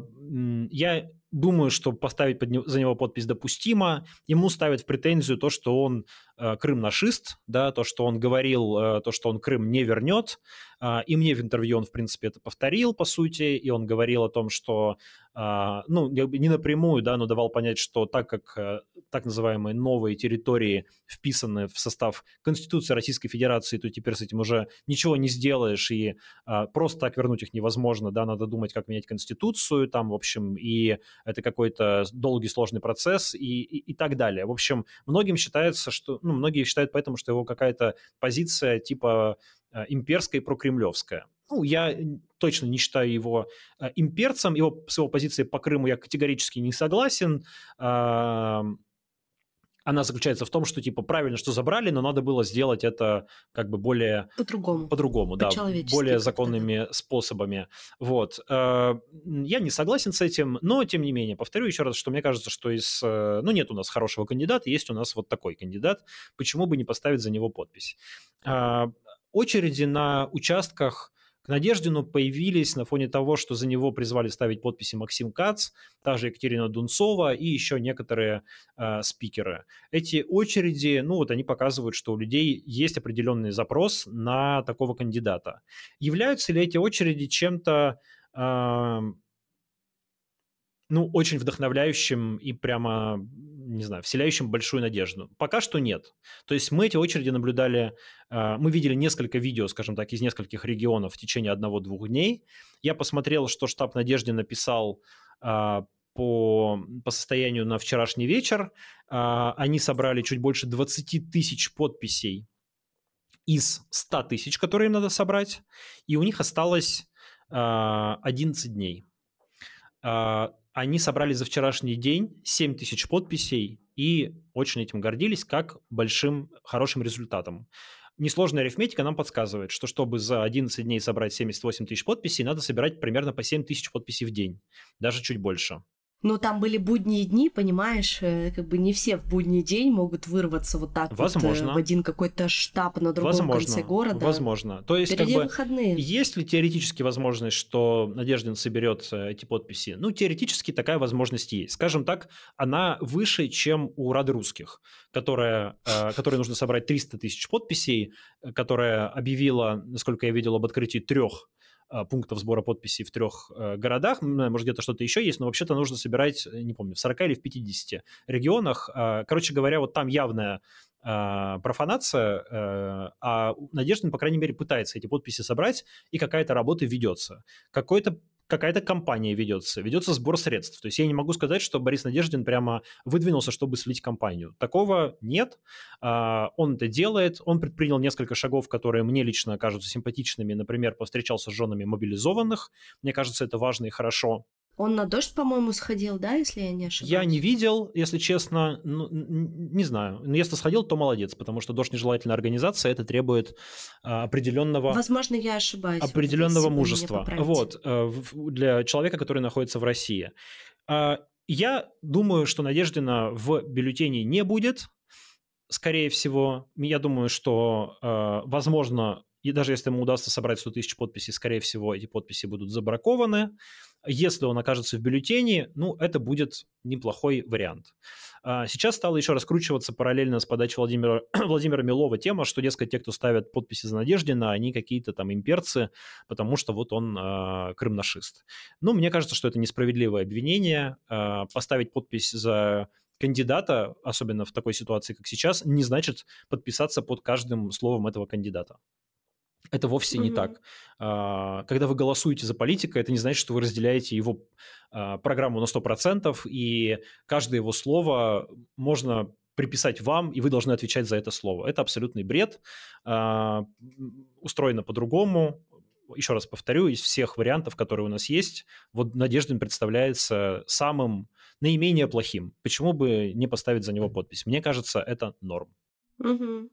я думаю, что поставить под него, за него подпись допустимо. Ему ставят в претензию то, что он э, крым-нашист, да, то, что он говорил, э, то, что он Крым не вернет. Э, и мне в интервью он, в принципе, это повторил, по сути, и он говорил о том, что... Uh, ну, не напрямую, да, но давал понять, что так как uh, так называемые новые территории вписаны в состав Конституции Российской Федерации, то теперь с этим уже ничего не сделаешь, и uh, просто так вернуть их невозможно, да, надо думать, как менять Конституцию, там, в общем, и это какой-то долгий, сложный процесс, и, и, и так далее. В общем, многим считается, что, ну, многие считают поэтому, что его какая-то позиция типа uh, имперская и прокремлевская. Ну, я точно не считаю его имперцем, его, с его позиции по Крыму я категорически не согласен. Она заключается в том, что, типа, правильно, что забрали, но надо было сделать это как бы более... По-другому. По-другому, да, более законными способами. Вот. Я не согласен с этим, но, тем не менее, повторю еще раз, что мне кажется, что из... Ну, нет у нас хорошего кандидата, есть у нас вот такой кандидат. Почему бы не поставить за него подпись? Очереди на участках... К Надеждину появились на фоне того, что за него призвали ставить подписи Максим Кац, та же Екатерина Дунцова и еще некоторые э, спикеры. Эти очереди, ну вот они показывают, что у людей есть определенный запрос на такого кандидата. Являются ли эти очереди чем-то, э, ну, очень вдохновляющим и прямо, не знаю, вселяющим большую надежду? Пока что нет. То есть мы эти очереди наблюдали... Мы видели несколько видео, скажем так, из нескольких регионов в течение одного-двух дней. Я посмотрел, что штаб Надежды написал по, по состоянию на вчерашний вечер. Они собрали чуть больше двадцать тысяч подписей из сто тысяч, которые им надо собрать, и у них осталось одиннадцать дней. Они собрали за вчерашний день семь тысяч подписей и очень этим гордились как большим, хорошим результатом. Несложная арифметика нам подсказывает, что чтобы за одиннадцать дней собрать семьдесят восемь тысяч подписей, надо собирать примерно по семь тысяч подписей в день, даже чуть больше. Но там были будние дни, понимаешь, как бы не все в будний день могут вырваться вот так возможно. Вот в один какой-то штаб на другом возможно. Конце города. Возможно. То есть, как бы, есть ли теоретически возможность, что Надеждин соберет эти подписи? Ну, теоретически такая возможность есть. Скажем так, она выше, чем у Рады русских, которая, которой нужно собрать триста тысяч подписей, которая объявила, насколько я видел, об открытии трех пунктов сбора подписей в трех городах, может, где-то что-то еще есть, но вообще-то нужно собирать, не помню, в сорока или в пятидесяти регионах. Короче говоря, вот там явная профанация, а Надеждин, по крайней мере, пытается эти подписи собрать, и какая-то работа ведется. Какой-то Какая-то кампания ведется, ведется сбор средств. То есть я не могу сказать, что Борис Надеждин прямо выдвинулся, чтобы слить кампанию. Такого нет. Он это делает. Он предпринял несколько шагов, которые мне лично кажутся симпатичными. Например, повстречался с женами мобилизованных. Мне кажется, это важно и хорошо. Он на дождь, по-моему, сходил, да, если я не ошибаюсь? Я не видел, если честно, ну, не знаю. Но если сходил, то молодец, потому что дождь нежелательная организация, это требует определенного... Возможно, я ошибаюсь. Определенного мужества. Вот, для человека, который находится в России. Я думаю, что Надеждина в бюллетене не будет, скорее всего. Я думаю, что, возможно, и даже если ему удастся собрать сто тысяч подписей, скорее всего, эти подписи будут забракованы. Если он окажется в бюллетене, ну, это будет неплохой вариант. Сейчас стала еще раскручиваться параллельно с подачей Владимира, Владимира Милова тема, что, дескать, те, кто ставят подписи за Надеждина, они какие-то там имперцы, потому что вот он э, крымнашист. Ну, мне кажется, что это несправедливое обвинение. Э, поставить подпись за кандидата, особенно в такой ситуации, как сейчас, не значит подписаться под каждым словом этого кандидата. Это вовсе не mm-hmm. так. Когда вы голосуете за политика, это не значит, что вы разделяете его программу на сто процентов, и каждое его слово можно приписать вам, и вы должны отвечать за это слово. Это абсолютный бред. Устроено по-другому. Еще раз повторю, из всех вариантов, которые у нас есть, вот Надеждин представляется самым наименее плохим. Почему бы не поставить за него подпись? Мне кажется, это норм. Mm-hmm.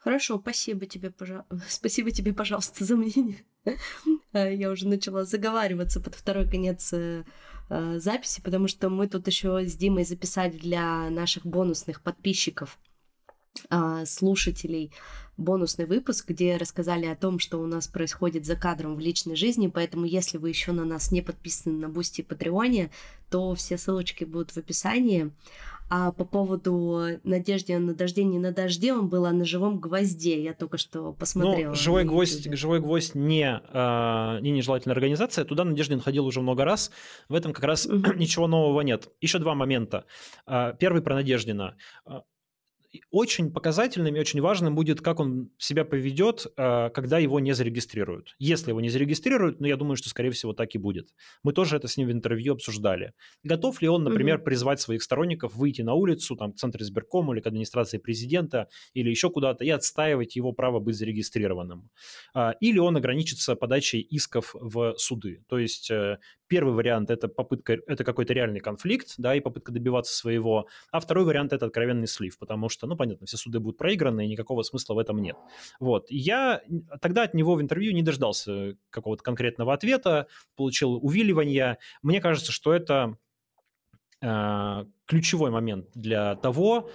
Хорошо, спасибо тебе, пожа... спасибо тебе, пожалуйста, за мнение. Я уже начала заговариваться под второй конец э, записи, потому что мы тут еще с Димой записали для наших бонусных подписчиков, э, слушателей, бонусный выпуск, где рассказали о том, что у нас происходит за кадром в личной жизни, поэтому если вы еще на нас не подписаны на Бусти и Патреоне, то все ссылочки будут в описании. А по поводу «Надежды на дожде, не на дожде», он был на «Живом гвозде», я только что посмотрела. Ну, «Живой гвоздь», «Живой гвоздь» не, э, не нежелательная организация, туда Надеждин ходил уже много раз, в этом как раз ничего нового нет. Еще два момента. Первый про Надеждина. Очень показательным и очень важным будет, как он себя поведет, когда его не зарегистрируют. Если его не зарегистрируют, ну, я думаю, что, скорее всего, так и будет. Мы тоже это с ним в интервью обсуждали. Готов ли он, например, mm-hmm. призвать своих сторонников выйти на улицу, там, к Центру избиркому или к администрации президента или еще куда-то и отстаивать его право быть зарегистрированным? Или он ограничится подачей исков в суды? То есть первый вариант – это попытка, это какой-то реальный конфликт, да, и попытка добиваться своего, а второй вариант – это откровенный слив, потому что что, ну, понятно, все суды будут проиграны, и никакого смысла в этом нет. Вот. Я тогда от него в интервью не дождался какого-то конкретного ответа, получил увиливания. Мне кажется, что это э, ключевой момент для того,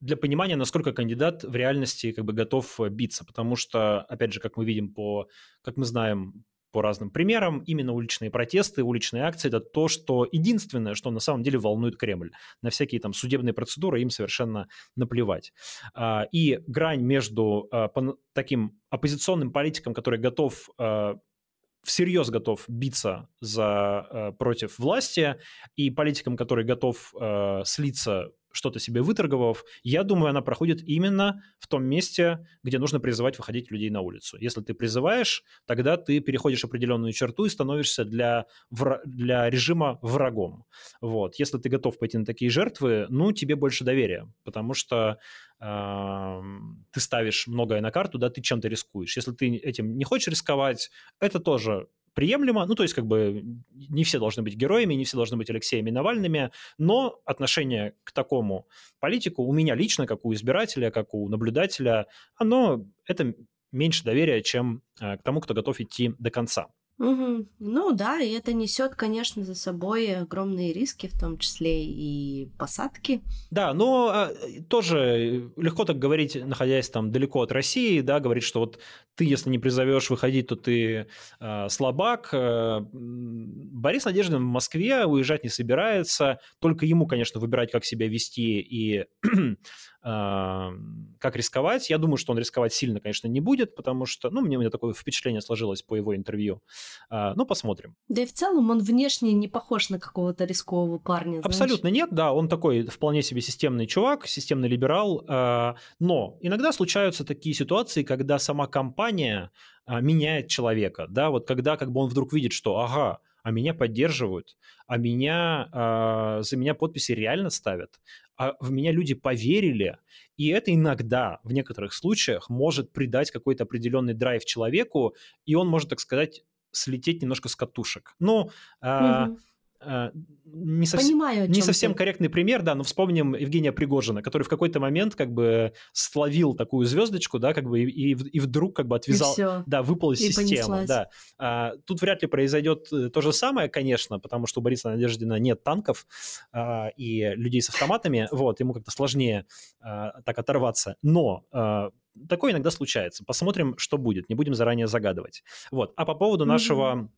для понимания, насколько кандидат в реальности как бы готов биться, потому что, опять же, как мы видим по, как мы знаем, по разным примерам, именно уличные протесты, уличные акции – это то, что единственное, что на самом деле волнует Кремль. На всякие там судебные процедуры им совершенно наплевать. И грань между таким оппозиционным политиком, который готов, всерьез готов биться за, против власти, и политиком, который готов слиться, что-то себе выторговав, я думаю, она проходит именно в том месте, где нужно призывать выходить людей на улицу. Если ты призываешь, тогда ты переходишь определенную черту и становишься для, вра- для режима врагом. Вот. Если ты готов пойти на такие жертвы, ну, тебе больше доверия, потому что э- ты ставишь многое на карту, да, ты чем-то рискуешь. Если ты этим не хочешь рисковать, это тоже приемлемо, ну, то есть, как бы, не все должны быть героями, не все должны быть Алексеями Навальными, но отношение к такому политику у меня лично, как у избирателя, как у наблюдателя, оно, это меньше доверия, чем э, к тому, кто готов идти до конца. Угу. Ну, да, и это несет, конечно, за собой огромные риски, в том числе и посадки. Да, но э, тоже легко так говорить, находясь там далеко от России, да, говорить, что вот ты, если не призовешь выходить, то ты э, слабак. Борис Надеждин в Москве уезжать не собирается. Только ему, конечно, выбирать, как себя вести и э, как рисковать. Я думаю, что он рисковать сильно, конечно, не будет, потому что, ну, мне, у меня такое впечатление сложилось по его интервью. Э, ну, посмотрим. Да и в целом он внешне не похож на какого-то рискового парня. Знаешь? Абсолютно нет, да. Он такой вполне себе системный чувак, системный либерал. Э, но иногда случаются такие ситуации, когда сама компания меняет человека, да, вот когда как бы он вдруг видит, что ага, а меня поддерживают, а меня, а, за меня подписи реально ставят, а в меня люди поверили, и это иногда, в некоторых случаях, может придать какой-то определенный драйв человеку, и он может, так сказать, слететь немножко с катушек. Ну, а, угу. Не, сов... Понимаю, не совсем ты. Корректный пример, да, но вспомним Евгения Пригожина, который в какой-то момент как бы словил такую звездочку, да, как бы и, и вдруг как бы отвязал, и да, выпал из и системы. Да. А, тут вряд ли произойдет то же самое, конечно, потому что у Бориса Надеждина нет танков а, и людей с автоматами, вот, ему как-то сложнее а, так оторваться, но... А, такое иногда случается. Посмотрим, что будет, не будем заранее загадывать. Вот. А по поводу mm-hmm. нашего...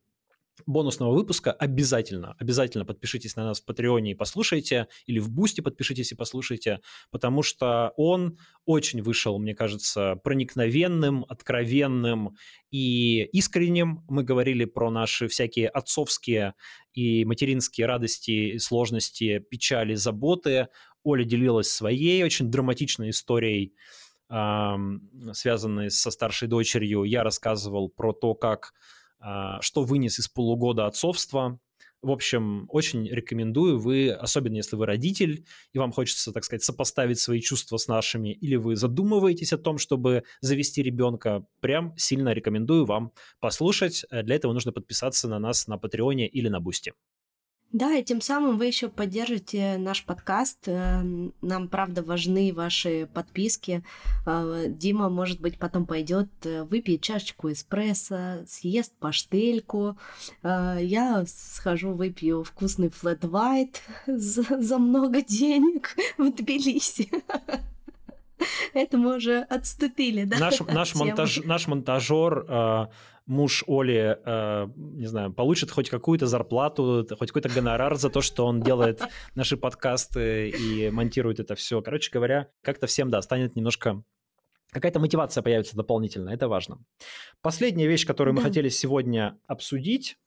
бонусного выпуска обязательно, обязательно подпишитесь на нас в Патреоне и послушайте, или в Бусти подпишитесь и послушайте, потому что он очень вышел, мне кажется, проникновенным, откровенным и искренним. Мы говорили про наши всякие отцовские и материнские радости, сложности, печали, заботы. Оля делилась своей очень драматичной историей, связанной со старшей дочерью. Я рассказывал про то, как что вынес из полугода отцовства. В общем, очень рекомендую. Вы, особенно если вы родитель, и вам хочется, так сказать, сопоставить свои чувства с нашими, или вы задумываетесь о том, чтобы завести ребенка, прям сильно рекомендую вам послушать. Для этого нужно подписаться на нас на Патреоне или на Бусти. Да, и тем самым вы еще поддержите наш подкаст. Нам, правда, важны ваши подписки. Дима, может быть, потом пойдет, выпьет чашечку эспрессо, съест паштельку. Я схожу, выпью вкусный флэт-вайт за, за много денег в Тбилиси. Это мы уже отступили, да? Наш, наш, монтаж, наш монтажер, э, муж Оли, э, не знаю, получит хоть какую-то зарплату, хоть какой-то гонорар за то, что он делает наши подкасты и монтирует это все. Короче говоря, как-то всем, да, станет немножко... Какая-то мотивация появится дополнительно, это важно. Последняя вещь, которую мы да. хотели сегодня обсудить,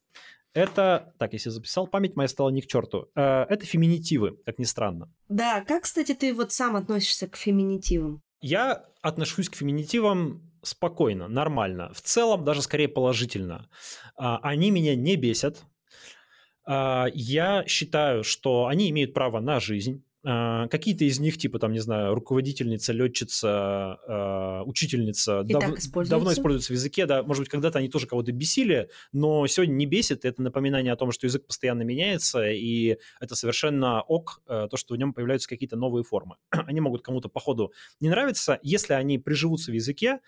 это... Так, если записал, память моя стала не к черту. Это феминитивы, как ни странно. Да, как, кстати, ты вот сам относишься к феминитивам? Я отношусь к феминитивам спокойно, нормально. В целом, даже скорее положительно. Они меня не бесят. Я считаю, что они имеют право на жизнь. Какие-то из них, типа, там, не знаю, руководительница, летчица, учительница, дав... используются. давно используются в языке, да, может быть, когда-то они тоже кого-то бесили, но сегодня не бесит, это напоминание о том, что язык постоянно меняется, и это совершенно ок, то, что в нем появляются какие-то новые формы. Они могут кому-то, по ходу, не нравиться, если они приживутся в языке,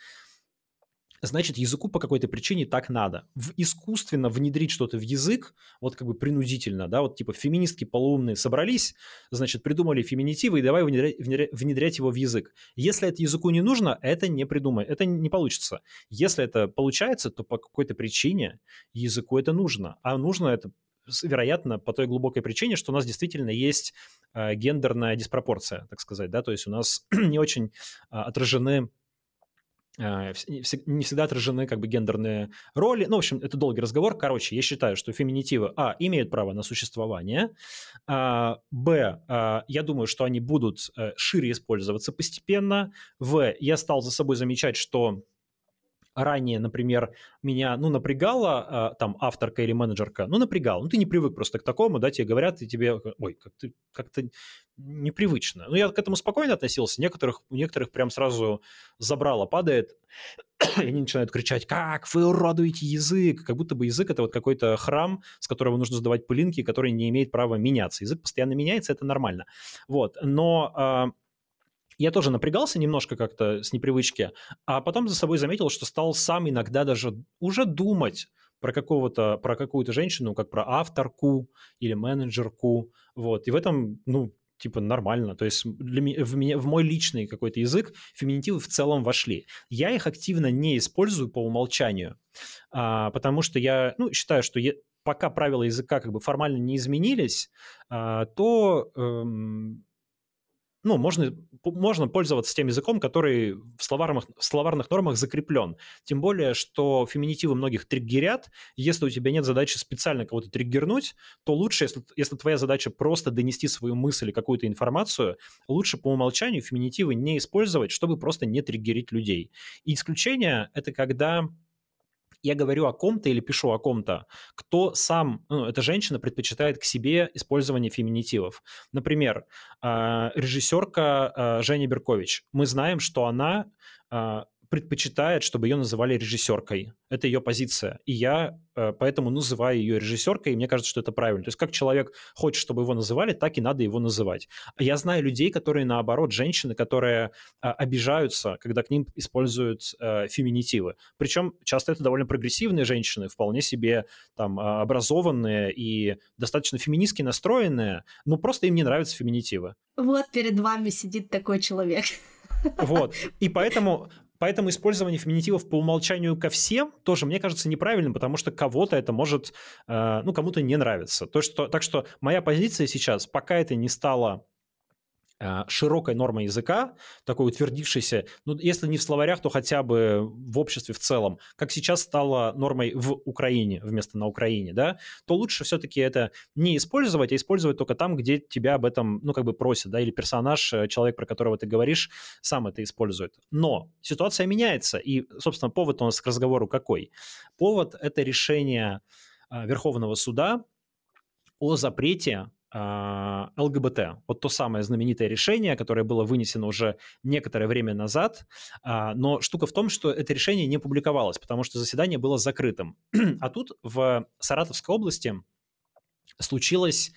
значит, языку по какой-то причине так надо. В искусственно внедрить что-то в язык, вот как бы принудительно, да, вот типа феминистки полуумные собрались, значит, придумали феминитивы, и давай внедрять, внедрять его в язык. Если это языку не нужно, это не придумай, это не получится. Если это получается, то по какой-то причине языку это нужно. А нужно это, вероятно, по той глубокой причине, что у нас действительно есть э, гендерная диспропорция, так сказать, да, то есть у нас не очень э, отражены... не всегда отражены как бы гендерные роли. Ну, в общем, это долгий разговор. Короче, я считаю, что феминитивы, а, имеют право на существование, а, б, а, я думаю, что они будут шире использоваться постепенно, в, я стал за собой замечать, что ранее, например, меня, ну, напрягала там авторка или менеджерка, ну, напрягала, ну, ты не привык просто к такому, да, тебе говорят, и тебе, ой, как-то, как-то непривычно. Ну, я к этому спокойно относился, некоторых, некоторых прям сразу забрало, падает, и они начинают кричать, как вы уродуете язык, как будто бы язык это вот какой-то храм, с которого нужно сдавать пылинки, который не имеет права меняться. Язык постоянно меняется, это нормально. Вот, но... Я тоже напрягался немножко как-то с непривычки, а потом за собой заметил, что стал сам иногда даже уже думать про какого-то, про какую-то женщину, как про авторку или менеджерку, вот, и в этом, ну, типа нормально. То есть для меня, в, меня, в мой личный какой-то язык феминитивы в целом вошли. Я их активно не использую по умолчанию, а, потому что я ну, считаю, что я, пока правила языка как бы формально не изменились, а, то... Эм, Ну, можно, можно пользоваться тем языком, который в словарных, в словарных нормах закреплен. Тем более, что феминитивы многих триггерят. Если у тебя нет задачи специально кого-то триггернуть, то лучше, если, если твоя задача просто донести свою мысль или какую-то информацию, лучше по умолчанию феминитивы не использовать, чтобы просто не триггерить людей. И исключение – это когда... я говорю о ком-то или пишу о ком-то, кто сам, ну, эта женщина предпочитает к себе использование феминитивов. Например, режиссерка Женя Беркович. Мы знаем, что она предпочитает, чтобы ее называли режиссеркой. Это ее позиция. И я поэтому называю ее режиссеркой, и мне кажется, что это правильно. То есть как человек хочет, чтобы его называли, так и надо его называть. Я знаю людей, которые, наоборот, женщины, которые обижаются, когда к ним используют феминитивы. Причем часто это довольно прогрессивные женщины, вполне себе там образованные и достаточно феминистски настроенные, но просто им не нравятся феминитивы. Вот перед вами сидит такой человек. Вот. И поэтому... Поэтому использование феминитивов по умолчанию ко всем тоже, мне кажется, неправильным, потому что кого-то это может, ну, кому-то не нравится. То, что, так что моя позиция сейчас, пока это не стало широкой нормой языка, такой утвердившейся, ну, если не в словарях, то хотя бы в обществе в целом, как сейчас стало нормой в Украине вместо на Украине, да, то лучше все-таки это не использовать, а использовать только там, где тебя об этом, ну, как бы просят, да, или персонаж, человек, про которого ты говоришь, сам это использует. Но ситуация меняется, и, собственно, повод у нас к разговору какой? Повод – это решение Верховного суда о запрете ЛГБТ. Вот то самое знаменитое решение, которое было вынесено уже некоторое время назад, но штука в том, что это решение не публиковалось, потому что заседание было закрытым. А тут в Саратовской области случилось,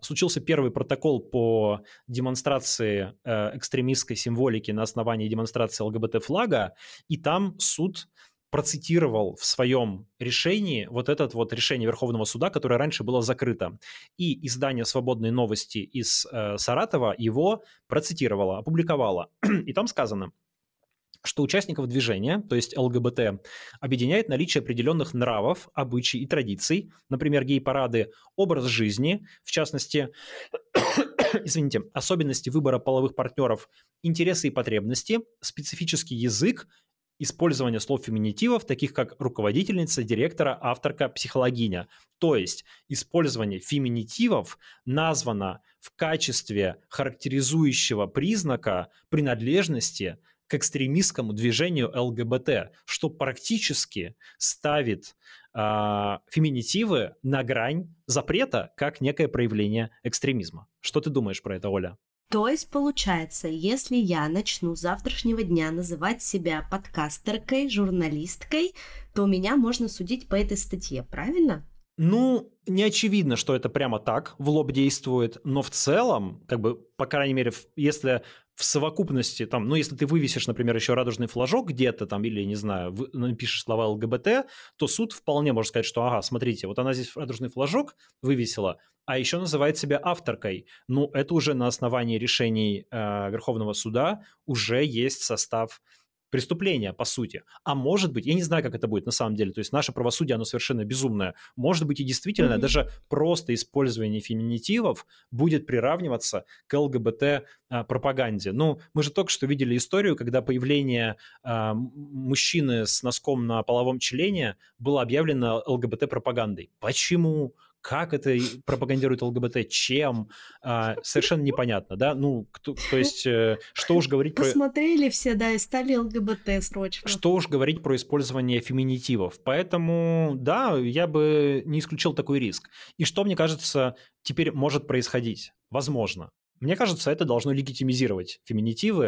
случился первый протокол по демонстрации экстремистской символики на основании демонстрации ЛГБТ-флага, и там суд... процитировал в своем решении вот это вот решение Верховного суда, которое раньше было закрыто. И издание «Свободные новости» из э, Саратова его процитировало, опубликовало. И там сказано, что участников движения, то есть ЛГБТ, объединяет наличие определенных нравов, обычаев и традиций, например, гей-парады, образ жизни, в частности, извините, особенности выбора половых партнеров, интересы и потребности, специфический язык, использование слов феминитивов, таких как руководительница, директора, авторка, психологиня. То есть использование феминитивов названо в качестве характеризующего признака принадлежности к экстремистскому движению ЛГБТ, что практически ставит э, феминитивы на грань запрета как некое проявление экстремизма. Что ты думаешь про это, Оля? То есть, получается, если я начну с завтрашнего дня называть себя подкастеркой, журналисткой, то меня можно судить по этой статье, правильно? Ну, не очевидно, что это прямо так в лоб действует, но в целом, как бы, по крайней мере, если... в совокупности, там, ну, если ты вывесишь, например, еще радужный флажок где-то там, или, не знаю, вы, напишешь слова ЛГБТ, то суд вполне может сказать, что, ага, смотрите, вот она здесь радужный флажок вывесила, а еще называет себя авторкой. Ну, это уже на основании решений э, Верховного суда уже есть состав преступления, по сути. А может быть, я не знаю, как это будет на самом деле, то есть наше правосудие, оно совершенно безумное. Может быть, и действительно, mm-hmm. даже просто использование феминитивов будет приравниваться к ЛГБТ-пропаганде. Ну, мы же только что видели историю, когда появление э, мужчины с носком на половом члене было объявлено ЛГБТ-пропагандой. Почему? Как это пропагандирует ЛГБТ? Чем? А, совершенно непонятно, да? Ну, кто, то есть, что уж говорить про... Посмотрели все, да, и стали ЛГБТ срочно. Что уж говорить про использование феминитивов. Поэтому, да, я бы не исключил такой риск. И что, мне кажется, теперь может происходить? Возможно. Мне кажется, это должно легитимизировать феминитивы,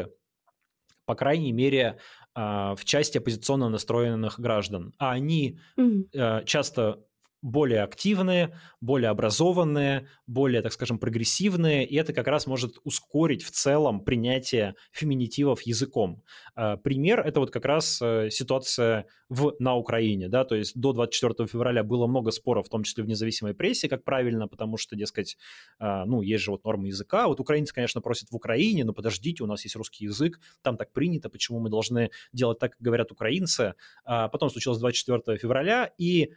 по крайней мере, в части оппозиционно настроенных граждан. А они mm-hmm. часто... более активные, более образованные, более, так скажем, прогрессивные, и это как раз может ускорить в целом принятие феминитивов языком. Пример – это вот как раз ситуация в, на Украине, да, то есть до двадцать четвёртого февраля было много споров, в том числе в независимой прессе, как правильно, потому что, дескать, ну, есть же вот нормы языка, вот украинцы, конечно, просят в Украине, но подождите, у нас есть русский язык, там так принято, почему мы должны делать так, как говорят украинцы. Потом случилось двадцать четвёртого февраля, и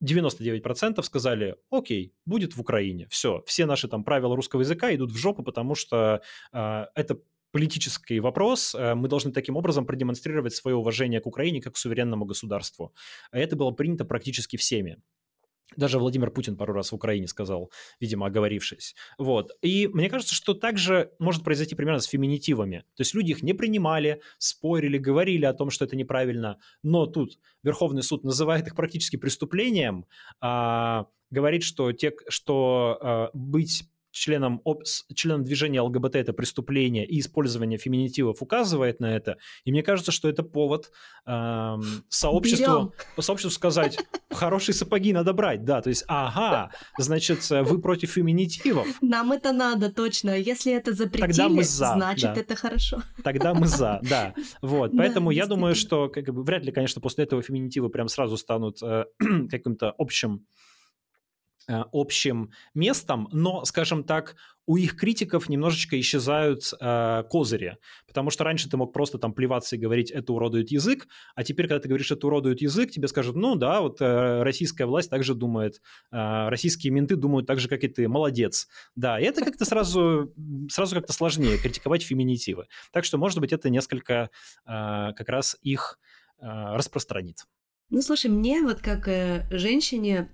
девяносто девять процентов сказали: окей, будет в Украине, все, все наши там правила русского языка идут в жопу, потому что э, это политический вопрос, э, мы должны таким образом продемонстрировать свое уважение к Украине как к суверенному государству. Это было принято практически всеми. Даже Владимир Путин пару раз в Украине сказал, видимо, оговорившись. Вот. И мне кажется, что так же может произойти примерно с феминитивами. То есть люди их не принимали, спорили, говорили о том, что это неправильно. Но тут Верховный суд называет их практически преступлением, а, говорит, что, те, что а, быть членом, об, членом движения ЛГБТ – это преступление, и использование феминитивов указывает на это. И мне кажется, что это повод э, сообществу, сообществу сказать: хорошие сапоги надо брать, да, то есть, ага, значит, вы против феминитивов. Нам это надо, точно, если это запретили, за, значит, да. Это хорошо. Тогда мы за, да, вот, поэтому да, я думаю, что как бы, вряд ли, конечно, после этого феминитивы прям сразу станут э, каким-то общим, общим местом, но, скажем так, у их критиков немножечко исчезают э, козыри, потому что раньше ты мог просто там плеваться и говорить «это уродует язык», а теперь, когда ты говоришь «это уродует язык», тебе скажут: ну да, вот э, российская власть так же думает, э, российские менты думают так же, как и ты, молодец. Да, и это как-то сразу, сразу как-то сложнее критиковать феминитивы. Так что, может быть, это несколько э, как раз их э, распространит. Ну, слушай, мне вот как э, женщине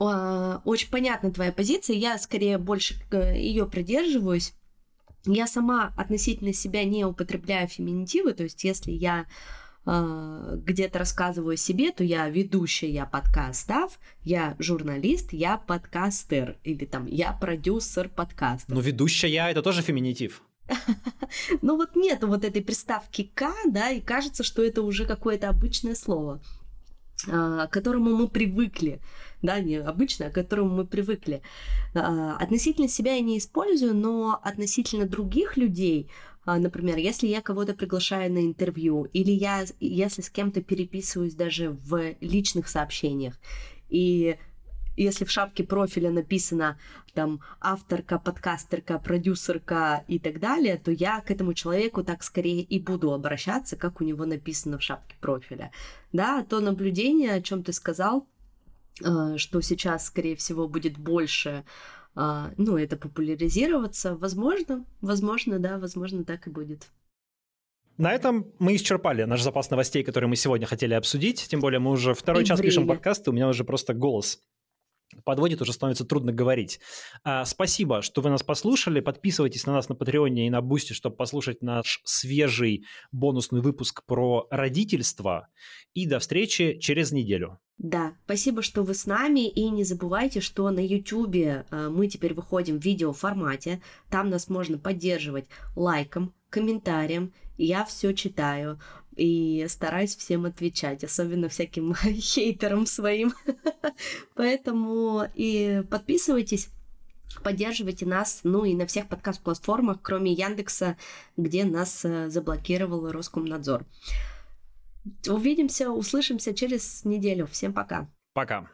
очень понятна твоя позиция, я скорее больше ее придерживаюсь. Я сама относительно себя не употребляю феминитивы, то есть если я э, где-то рассказываю о себе, то я ведущая, я подкастав, я журналист, я подкастер, или там я продюсер подкаста. Но ведущая — это тоже феминитив. Ну вот нет вот этой приставки «к», да, и кажется, что это уже какое-то обычное слово, к которому мы привыкли, да, не обычное, к которому мы привыкли. Относительно себя я не использую, но относительно других людей, например, если я кого-то приглашаю на интервью, или я, если с кем-то переписываюсь даже в личных сообщениях, и если в шапке профиля написано там авторка, подкастерка, продюсерка и так далее, то я к этому человеку так скорее и буду обращаться, как у него написано в шапке профиля. Да, то наблюдение, о чем ты сказал, что сейчас, скорее всего, будет больше, ну, это популяризироваться, возможно, возможно, да, возможно, так и будет. На этом мы исчерпали наш запас новостей, которые мы сегодня хотели обсудить, тем более мы уже второй и час время. Пишем подкасты, у меня уже просто голос подводит, уже становится трудно говорить. А, спасибо, что вы нас послушали. Подписывайтесь на нас на Патреоне и на Бусти, чтобы послушать наш свежий бонусный выпуск про родительство. И до встречи через неделю. Да, спасибо, что вы с нами. И не забывайте, что на Ютубе мы теперь выходим в видеоформате. Там нас можно поддерживать лайком, комментарием. Я все читаю и стараюсь всем отвечать, особенно всяким хейтерам своим. Поэтому и подписывайтесь, поддерживайте нас, ну и на всех подкаст-платформах, кроме Яндекса, где нас заблокировал Роскомнадзор. Увидимся, услышимся через неделю. Всем пока. Пока.